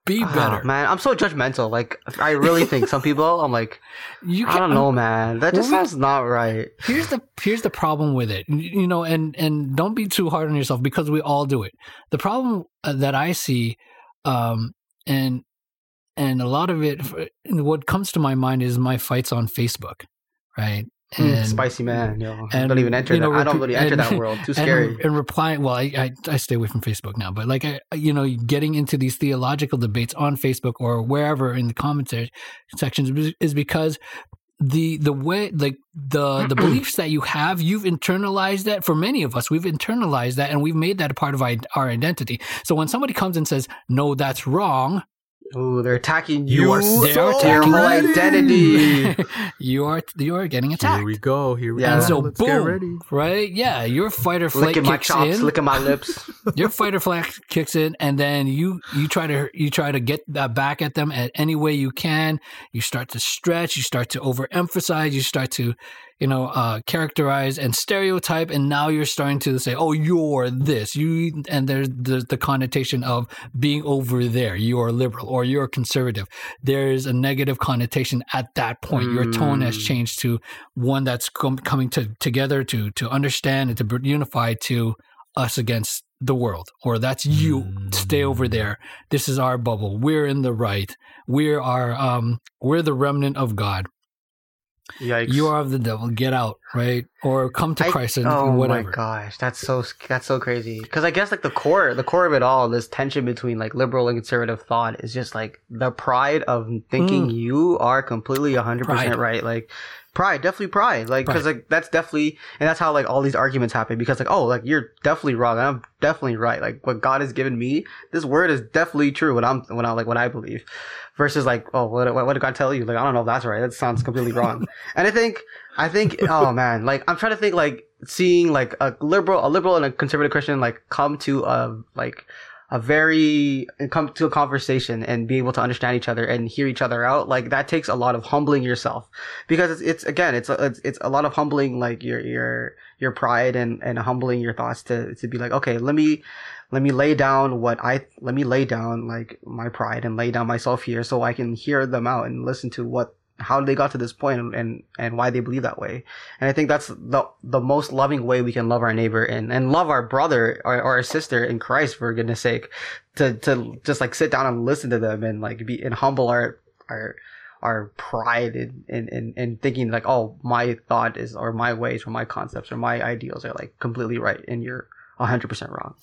Be better, oh, man. I'm so judgmental. Like, I really think some people, I'm like, you can, I don't know, man. That just sounds not right. Here's the here's the problem with it, you know. And and don't be too hard on yourself, because we all do it. The problem that I see, um, and and a lot of it, what comes to my mind is my fights on Facebook, right? And, mm, spicy man, yo. And, don't even enter you know, that. Rep- I don't really enter and, that world. Too scary. And, and replying, well, I, I I stay away from Facebook now. But like, I, you know, getting into these theological debates on Facebook or wherever in the commentary sections is because the the way, like the the beliefs that you have, you've internalized that. For many of us, we've internalized that, and we've made that a part of our identity. So when somebody comes and says, "No, that's wrong," oh, they're attacking you. You are so attacking your whole identity. you are you are getting attacked. Here we go. Here we yeah. go. And so, Let's boom, get ready. right? Yeah, your fight or flight kicks my chops, in. Licking my lips. Your fight or flight kicks in, and then you you try to you try to get that back at them at any way you can. You start to stretch. You start to overemphasize. You start to, you know, uh, characterize and stereotype, and now you're starting to say, "Oh, you're this." You and there's, there's the connotation of being over there. You are liberal or you're conservative. There's a negative connotation at that point. Mm. Your tone has changed to one that's com- coming to, together to to understand and to unify, to us against the world, or that's you. Mm. Stay over there. This is our bubble. We're in the right. We're our um. We're the remnant of God. Yikes. You are of the devil. Get out, right? Or come to Christ I, and oh whatever. Oh my gosh, that's so that's so crazy. Because I guess like the core, the core of it all, this tension between like liberal and conservative thought is just like the pride of thinking mm. you are completely one hundred percent pride. right. Like pride, definitely pride. Like because like that's definitely, and that's how like all these arguments happen. Because like oh, like you're definitely wrong, and I'm definitely right. Like what God has given me, this word is definitely true. When I'm when I like when I believe. Versus like, oh, what, what did God tell you? Like, I don't know if that's right. That sounds completely wrong. And I think, I think, oh man, like I'm trying to think, like seeing like a liberal, a liberal and a conservative Christian like come to a like a very come to a conversation and be able to understand each other and hear each other out. Like that takes a lot of humbling yourself, because it's, it's again, it's a, it's, it's a lot of humbling like your your your pride and and humbling your thoughts to to be like, okay, let me. Let me lay down what I, let me lay down like my pride and lay down myself here so I can hear them out and listen to what, how they got to this point and, and, and why they believe that way. And I think that's the the most loving way we can love our neighbor and, and love our brother or, or our sister in Christ, for goodness sake, to, to just like sit down and listen to them and like be and humble our our our pride in, in, in, in thinking like, oh, my thought is, or my ways or my concepts or my ideals are like completely right and you're one hundred percent wrong.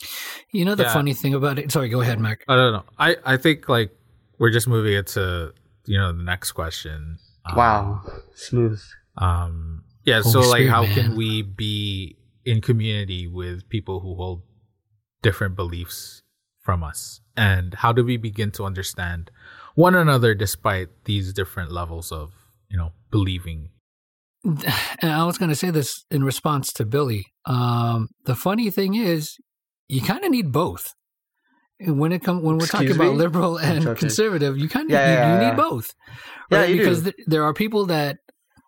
You know, the yeah. funny thing about it. Sorry, go ahead, Mac. I don't know. I, I think like we're just moving it to, you know, the next question. Um, wow. Smooth. Um, yeah. Holy so like, Spirit, how man. Can we be in community with people who hold different beliefs from us? And how do we begin to understand one another despite these different levels of, you know, believing? And I was going to say this in response to Billy. Um, the funny thing is, you kind of need both. And when it come when we're Excuse talking me? About liberal and okay. conservative, you kind of yeah, you, yeah, you yeah. need both, right? Yeah, because th- there are people that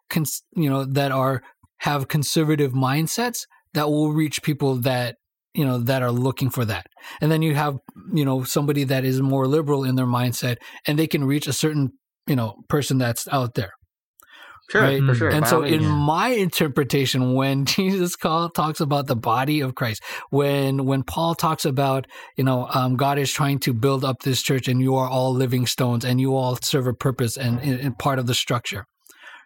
cons- you know that are have conservative mindsets that will reach people that you know that are looking for that, and then you have you know somebody that is more liberal in their mindset, and they can reach a certain you know person that's out there. Sure, right? for sure. And so, in my interpretation, when Jesus call, talks about the body of Christ, when when Paul talks about, you know, um, God is trying to build up this church, and you are all living stones, and you all serve a purpose and, and part of the structure,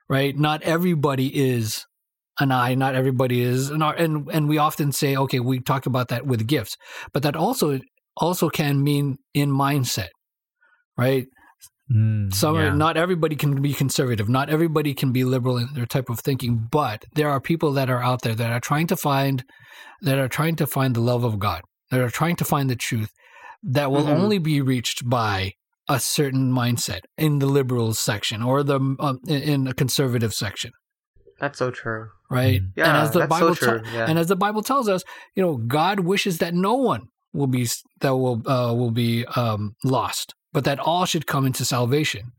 right? Not everybody is an eye, not everybody is an art, and and we often say, okay, we talk about that with gifts, but that also also can mean in mindset, right? Mm, Some yeah. Not everybody can be conservative. Not everybody can be liberal in their type of thinking. But there are people that are out there that are trying to find, that are trying to find the love of God. That are trying to find the truth that will mm-hmm. only be reached by a certain mindset in the liberal section or the um, in the conservative section. That's so true, right? Mm. Yeah, and as the that's Bible so true. Te- yeah. and as the Bible tells us, you know, God wishes that no one will be that will uh, will be um, lost. But that all should come into salvation.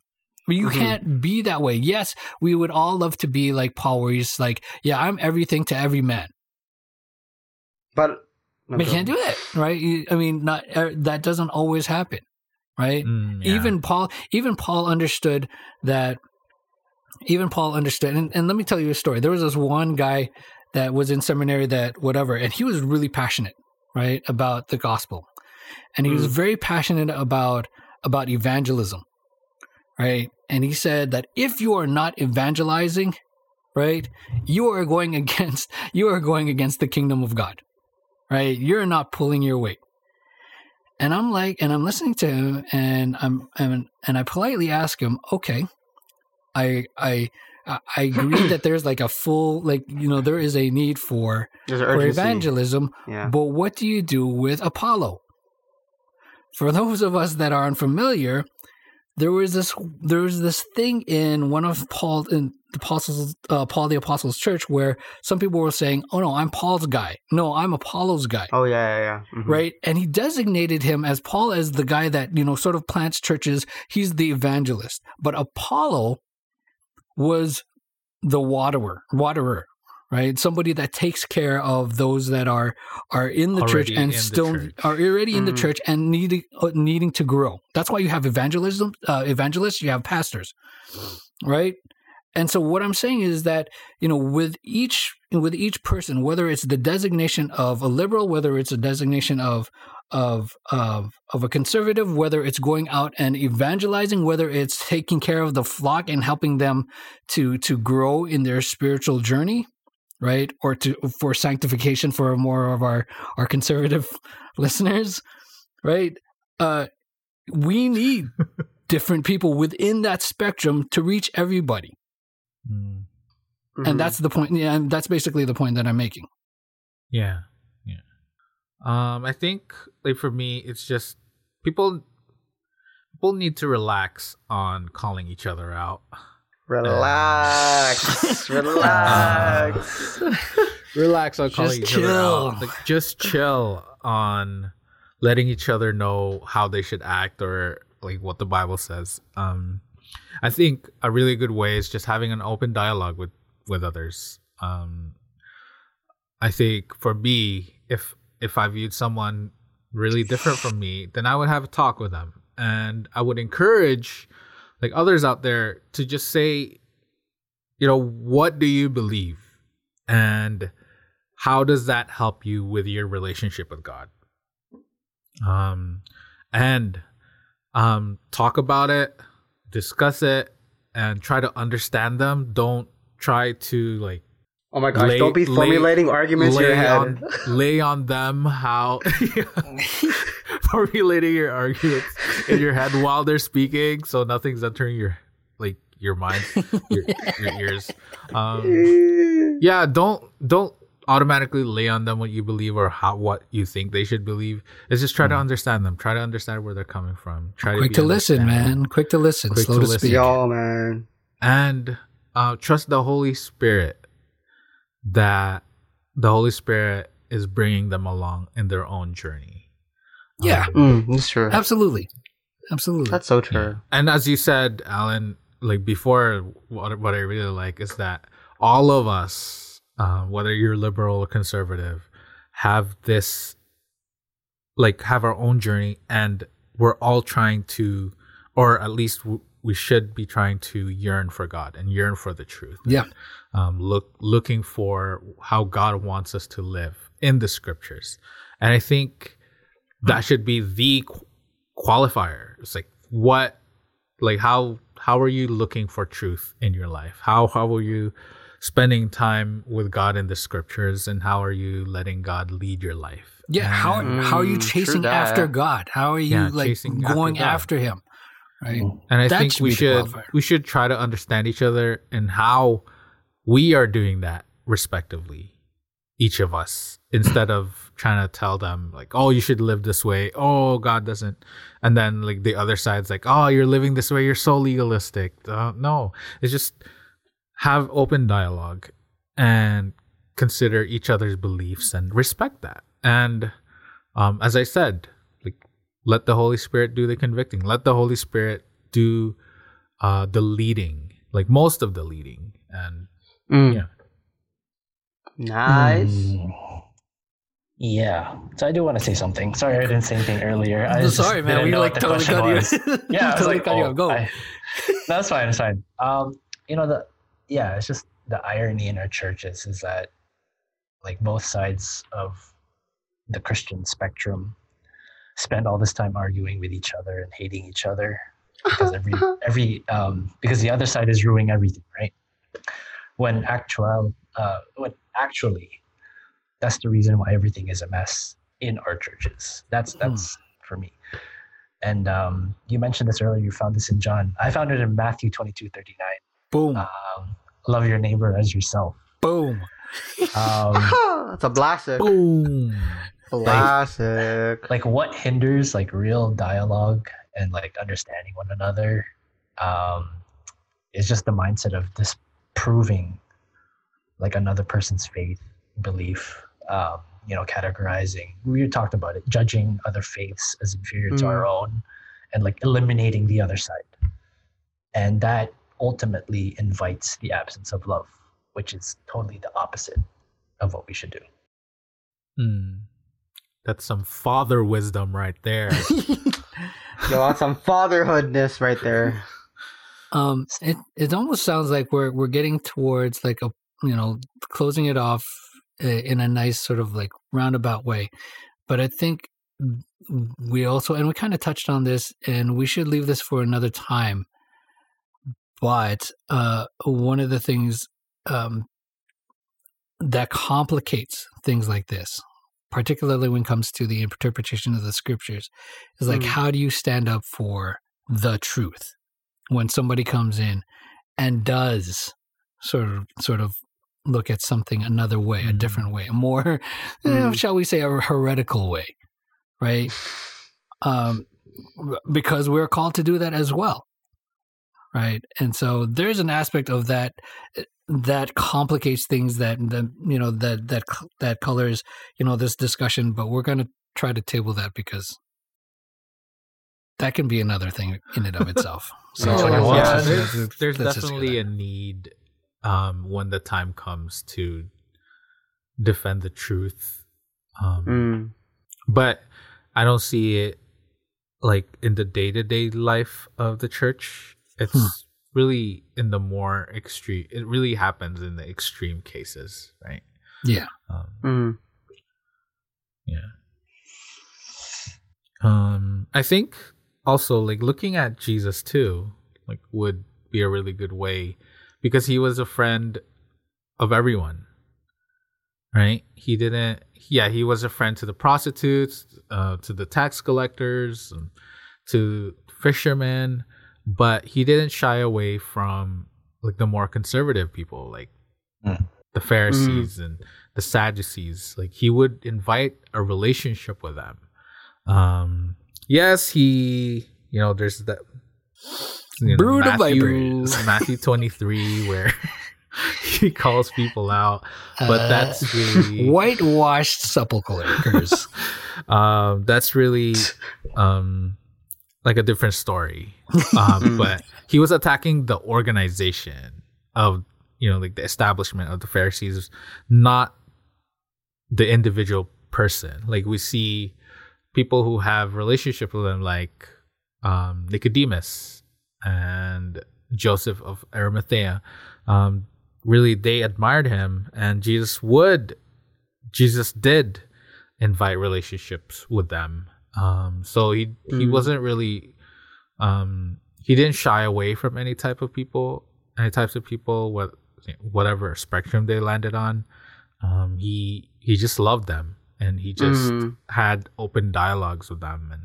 But you mm-hmm. can't be that way. Yes, we would all love to be like Paul, where he's like, yeah, I'm everything to every man. But we okay. can't do that, right? I mean, not that doesn't always happen, right? Mm, yeah. Even Paul, even Paul understood that, even Paul understood, and, and let me tell you a story. There was this one guy that was in seminary that whatever, and he was really passionate, right, about the gospel. And he mm. was very passionate about about evangelism, right? And he said that if you are not evangelizing, right, you are going against you are going against the kingdom of God, right? You're not pulling your weight. And I'm like, and I'm listening to him, and I'm, I'm and I politely ask him, okay, I I I agree that there's like a full, like you know, there is a need for, for evangelism, yeah. but what do you do with Apollo? For those of us that are unfamiliar, there was this there was this thing in one of Paul in the apostles uh, Paul the Apostles' church where some people were saying, "Oh no, I'm Paul's guy. No, I'm Apollo's guy." Oh yeah, yeah, yeah. Mm-hmm. Right, and he designated him as Paul as the guy that you know sort of plants churches. He's the evangelist, but Apollo was the waterer, waterer, right? Somebody that takes care of those that are are in the already church and still church. Are already mm-hmm. in the church and needing uh, needing to grow. That's why you have evangelism, uh, evangelists, you have pastors, right? And so what I'm saying is that, you know, with each with each person, whether it's the designation of a liberal, whether it's a designation of of of of a conservative, whether it's going out and evangelizing, whether it's taking care of the flock and helping them to to grow in their spiritual journey, right, or to for sanctification for more of our, our conservative listeners, right? Uh, we need different people within that spectrum to reach everybody, mm-hmm. and that's the point. Yeah, and that's basically the point that I'm making. Yeah, yeah. Um, I think like for me, it's just people people need to relax on calling each other out. Relax, relax, uh, relax on calling each other out. Like, just chill on letting each other know how they should act or like what the Bible says. Um, I think a really good way is just having an open dialogue with, with others. Um, I think for me, if if I viewed someone really different from me, then I would have a talk with them, and I would encourage like others out there, to just say, you know, what do you believe? And how does that help you with your relationship with God? Um, and um, talk about it, discuss it, and try to understand them. Don't try to like, oh my gosh, lay, don't be formulating lay, arguments in your head. On, lay on them how formulating your arguments in your head while they're speaking, so nothing's entering your like your mind, your, your ears. Um, yeah, don't don't automatically lay on them what you believe or how what you think they should believe. It's just try mm. to understand them. Try to understand where they're coming from. Try quick to, to listen, man. Quick to listen. Quick Slow to, to listen. speak, y'all, man. And uh, trust the Holy Spirit, that the Holy Spirit is bringing them along in their own journey. Yeah, um, mm, that's true. Absolutely, absolutely. That's so true. Yeah. And as you said, Alan, like before, what, what I really like is that all of us, uh, whether you're liberal or conservative, have this, like, have our own journey, and we're all trying to, or at least w- we should be trying to yearn for God and yearn for the truth. Yeah. And, um, look, looking for how God wants us to live in the scriptures. And I think that should be the qualifier. It's like, what, like, how, how are you looking for truth in your life? How, how are you spending time with God in the scriptures, and how are you letting God lead your life? Yeah. And, how, mm, how are you chasing after God? How are you yeah, like going after, after him? Right. And I that think should we should we should try to understand each other and how we are doing that respectively, each of us, instead of trying to tell them like, oh, you should live this way. Oh, God doesn't. And then like the other side's like, oh, you're living this way. You're so legalistic. Uh, no, it's just have open dialogue and consider each other's beliefs and respect that. And um, as I said, let the Holy Spirit do the convicting. Let the Holy Spirit do uh, the leading, like most of the leading. And mm. yeah, nice. Mm. Yeah. So I do want to say something. Sorry, I didn't say anything earlier. I was sorry, just, man. We like totally got you. Yeah, I was like, oh, go. I, that's fine. It's fine. Um, you know the yeah. It's just the irony in our churches is that like both sides of the Christian spectrum spend all this time arguing with each other and hating each other because every every um, because the other side is ruining everything, right? When actual uh, when actually, that's the reason why everything is a mess in our churches. That's that's mm. for me. And um, you mentioned this earlier. You found this in John. I found it in Matthew twenty-two thirty-nine. Boom. Um, love your neighbor as yourself. Boom. Um, that's a classic. Boom. Classic. Like, like what hinders like real dialogue and like understanding one another um, is just the mindset of disproving like another person's faith, belief, um, you know, categorizing. We talked about it, judging other faiths as inferior mm. to our own and like eliminating the other side. And that ultimately invites the absence of love, which is totally the opposite of what we should do. Mm. That's some father wisdom right there. Yo, that's some fatherhoodness right there. Um, it it almost sounds like we're we're getting towards like a you know closing it off in a nice sort of like roundabout way, but I think we also and we kind of touched on this, and we should leave this for another time. But uh, one of the things um, that complicates things like this, particularly when it comes to the interpretation of the scriptures, is like, mm. how do you stand up for the truth when somebody comes in and does sort of sort of look at something another way, mm. a different way, a more, mm. you know, shall we say, a heretical way, right? Um, because we're called to do that as well, right? And so there's an aspect of that that complicates things that, that you know that that that colors you know this discussion, but we're going to try to table that because that can be another thing in and of itself. So oh, yeah, there's, there's, there's definitely a need um, when the time comes to defend the truth, um, mm. but I don't see it like in the day to day life of the church. It's hmm. really in the more extreme. It really happens in the extreme cases, right? Yeah. Um, mm. Yeah. Um, I think also like looking at Jesus too, like would be a really good way, because he was a friend of everyone, right? He didn't. Yeah, he was a friend to the prostitutes, uh, to the tax collectors, to fishermen, but he didn't shy away from like the more conservative people, like mm. the Pharisees mm. and the Sadducees. Like he would invite a relationship with them. Um, yes, he, you know, there's that you know, Matthew, Matthew twenty-three where he calls people out, but uh, that's really whitewashed sepulchres. um, that's really um, like a different story. Um, but he was attacking the organization of, you know, like the establishment of the Pharisees, not the individual person. Like we see people who have relationship with them, like um, Nicodemus and Joseph of Arimathea. Um, really they admired him, and Jesus would Jesus did invite relationships with them. Um, so he mm. he wasn't really um, he didn't shy away from any type of people, any types of people, what whatever spectrum they landed on. Um, he he just loved them, and he just mm. had open dialogues with them, and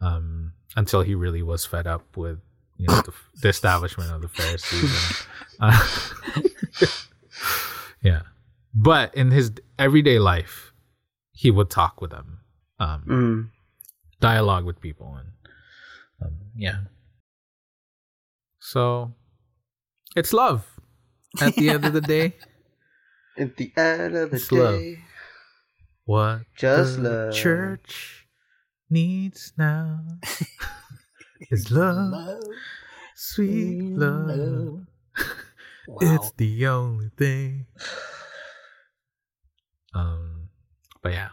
um, until he really was fed up with you know, the, the establishment of the Pharisees. And, uh, yeah, but in his everyday life, he would talk with them, um, mm. dialogue with people, and um, yeah. So it's love. At the end of the day, at the end of the it's day, love. What just the love. Church needs now is love, love, sweet love. love. Wow. It's the only thing. Um, but yeah.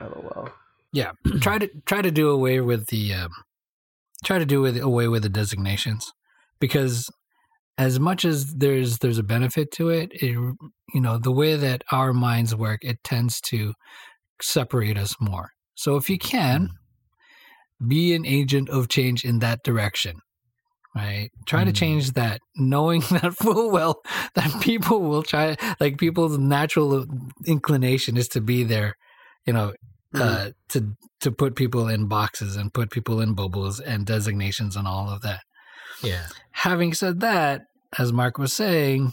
LOL. Yeah, try to try to do away with the um, try to do with, away with the designations, because as much as there's there's a benefit to it, it, you know, the way that our minds work, it tends to separate us more. So if you can, be an agent of change in that direction. Right. Try mm. to change that, knowing that full well that people will try. Like people's natural inclination is to be there, you know, mm. uh, to to put people in boxes and put people in bubbles and designations and all of that. Yeah. Having said that, as Mark was saying,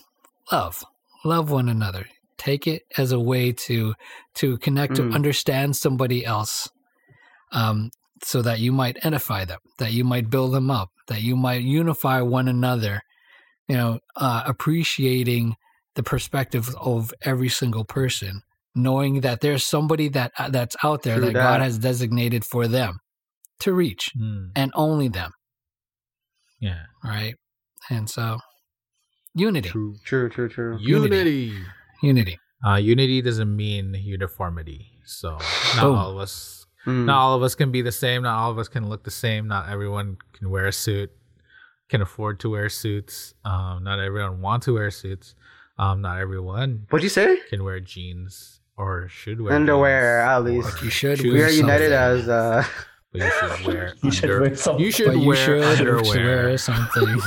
love, love one another. Take it as a way to to connect, mm. to understand somebody else. Um. So that you might edify them, that you might build them up, that you might unify one another, you know, uh, appreciating the perspective of every single person, knowing that there's somebody that uh, that's out there True that, that God has designated for them to reach, mm. and only them. Yeah. Right? And so, unity. True, true, true, true. Unity. Unity. Uh, unity doesn't mean uniformity. So, not Boom. all of us... Mm. Not all of us can be the same. Not all of us can look the same. Not everyone can wear a suit, can afford to wear suits. Um, not everyone wants to wear suits. Um, not everyone. What'd you say? Can wear jeans or should wear underwear jeans, at least. Or you should. We are united something. as. Uh... But you should wear. you, should wear something. you should but wear you should underwear wear something.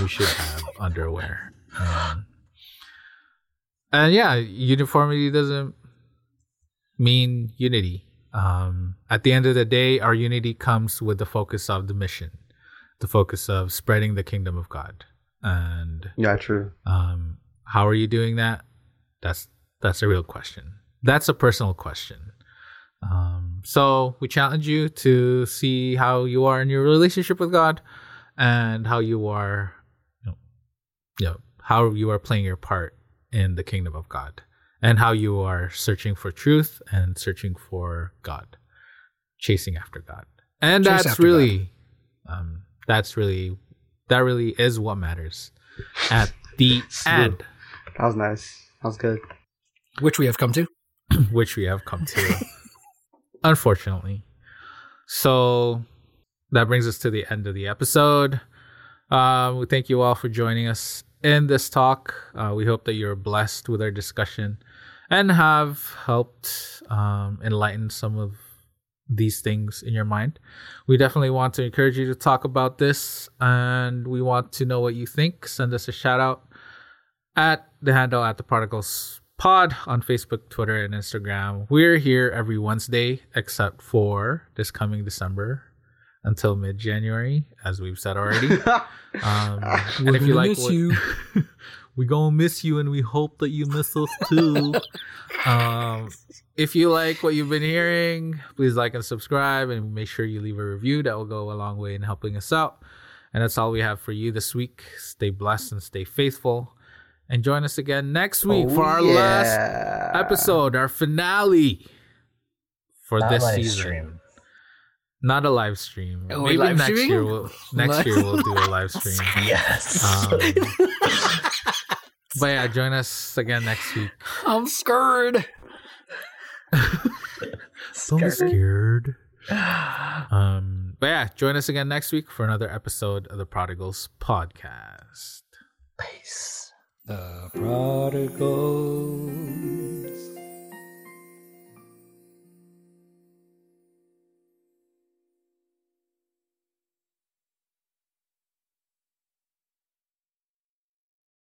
You should have underwear. Um, and yeah, uniformity doesn't mean unity. Um, at the end of the day, our unity comes with the focus of the mission, the focus of spreading the kingdom of God. And yeah, true. Um, how are you doing that? That's that's a real question. That's a personal question. Um, so we challenge you to see how you are in your relationship with God, and how you are, you know, you know how you are playing your part in the kingdom of God. And how you are searching for truth and searching for God, chasing after God, and Chase that's really, God. um, that's really, that really is what matters at the end. That was nice. That was good. Which we have come to. Which we have come to, unfortunately. So that brings us to the end of the episode. Um, we thank you all for joining us in this talk. Uh, we hope that you're blessed with our discussion and have helped um, enlighten some of these things in your mind. We definitely want to encourage you to talk about this, and we want to know what you think. Send us a shout out at the handle at the Particles Pod on Facebook, Twitter, and Instagram. We're here every Wednesday except for this coming December until mid-January, as we've said already. um, and if you like what, you. We're gonna miss you, and we hope that you miss us too. um, if you like what you've been hearing, please like and subscribe, and make sure you leave a review. That will go a long way in helping us out. And that's all we have for you this week. Stay blessed and stay faithful. And join us again next week oh, for our yeah. last episode, our finale for Not this live season. Stream. Not a live stream. Oh, Maybe live next streaming? year we'll next live? year we'll do a live stream. Yes. Um, but yeah, join us again next week. I'm scared. Don't be scared. Um, but yeah, join us again next week for another episode of the Prodigals Podcast. Peace. The Prodigals.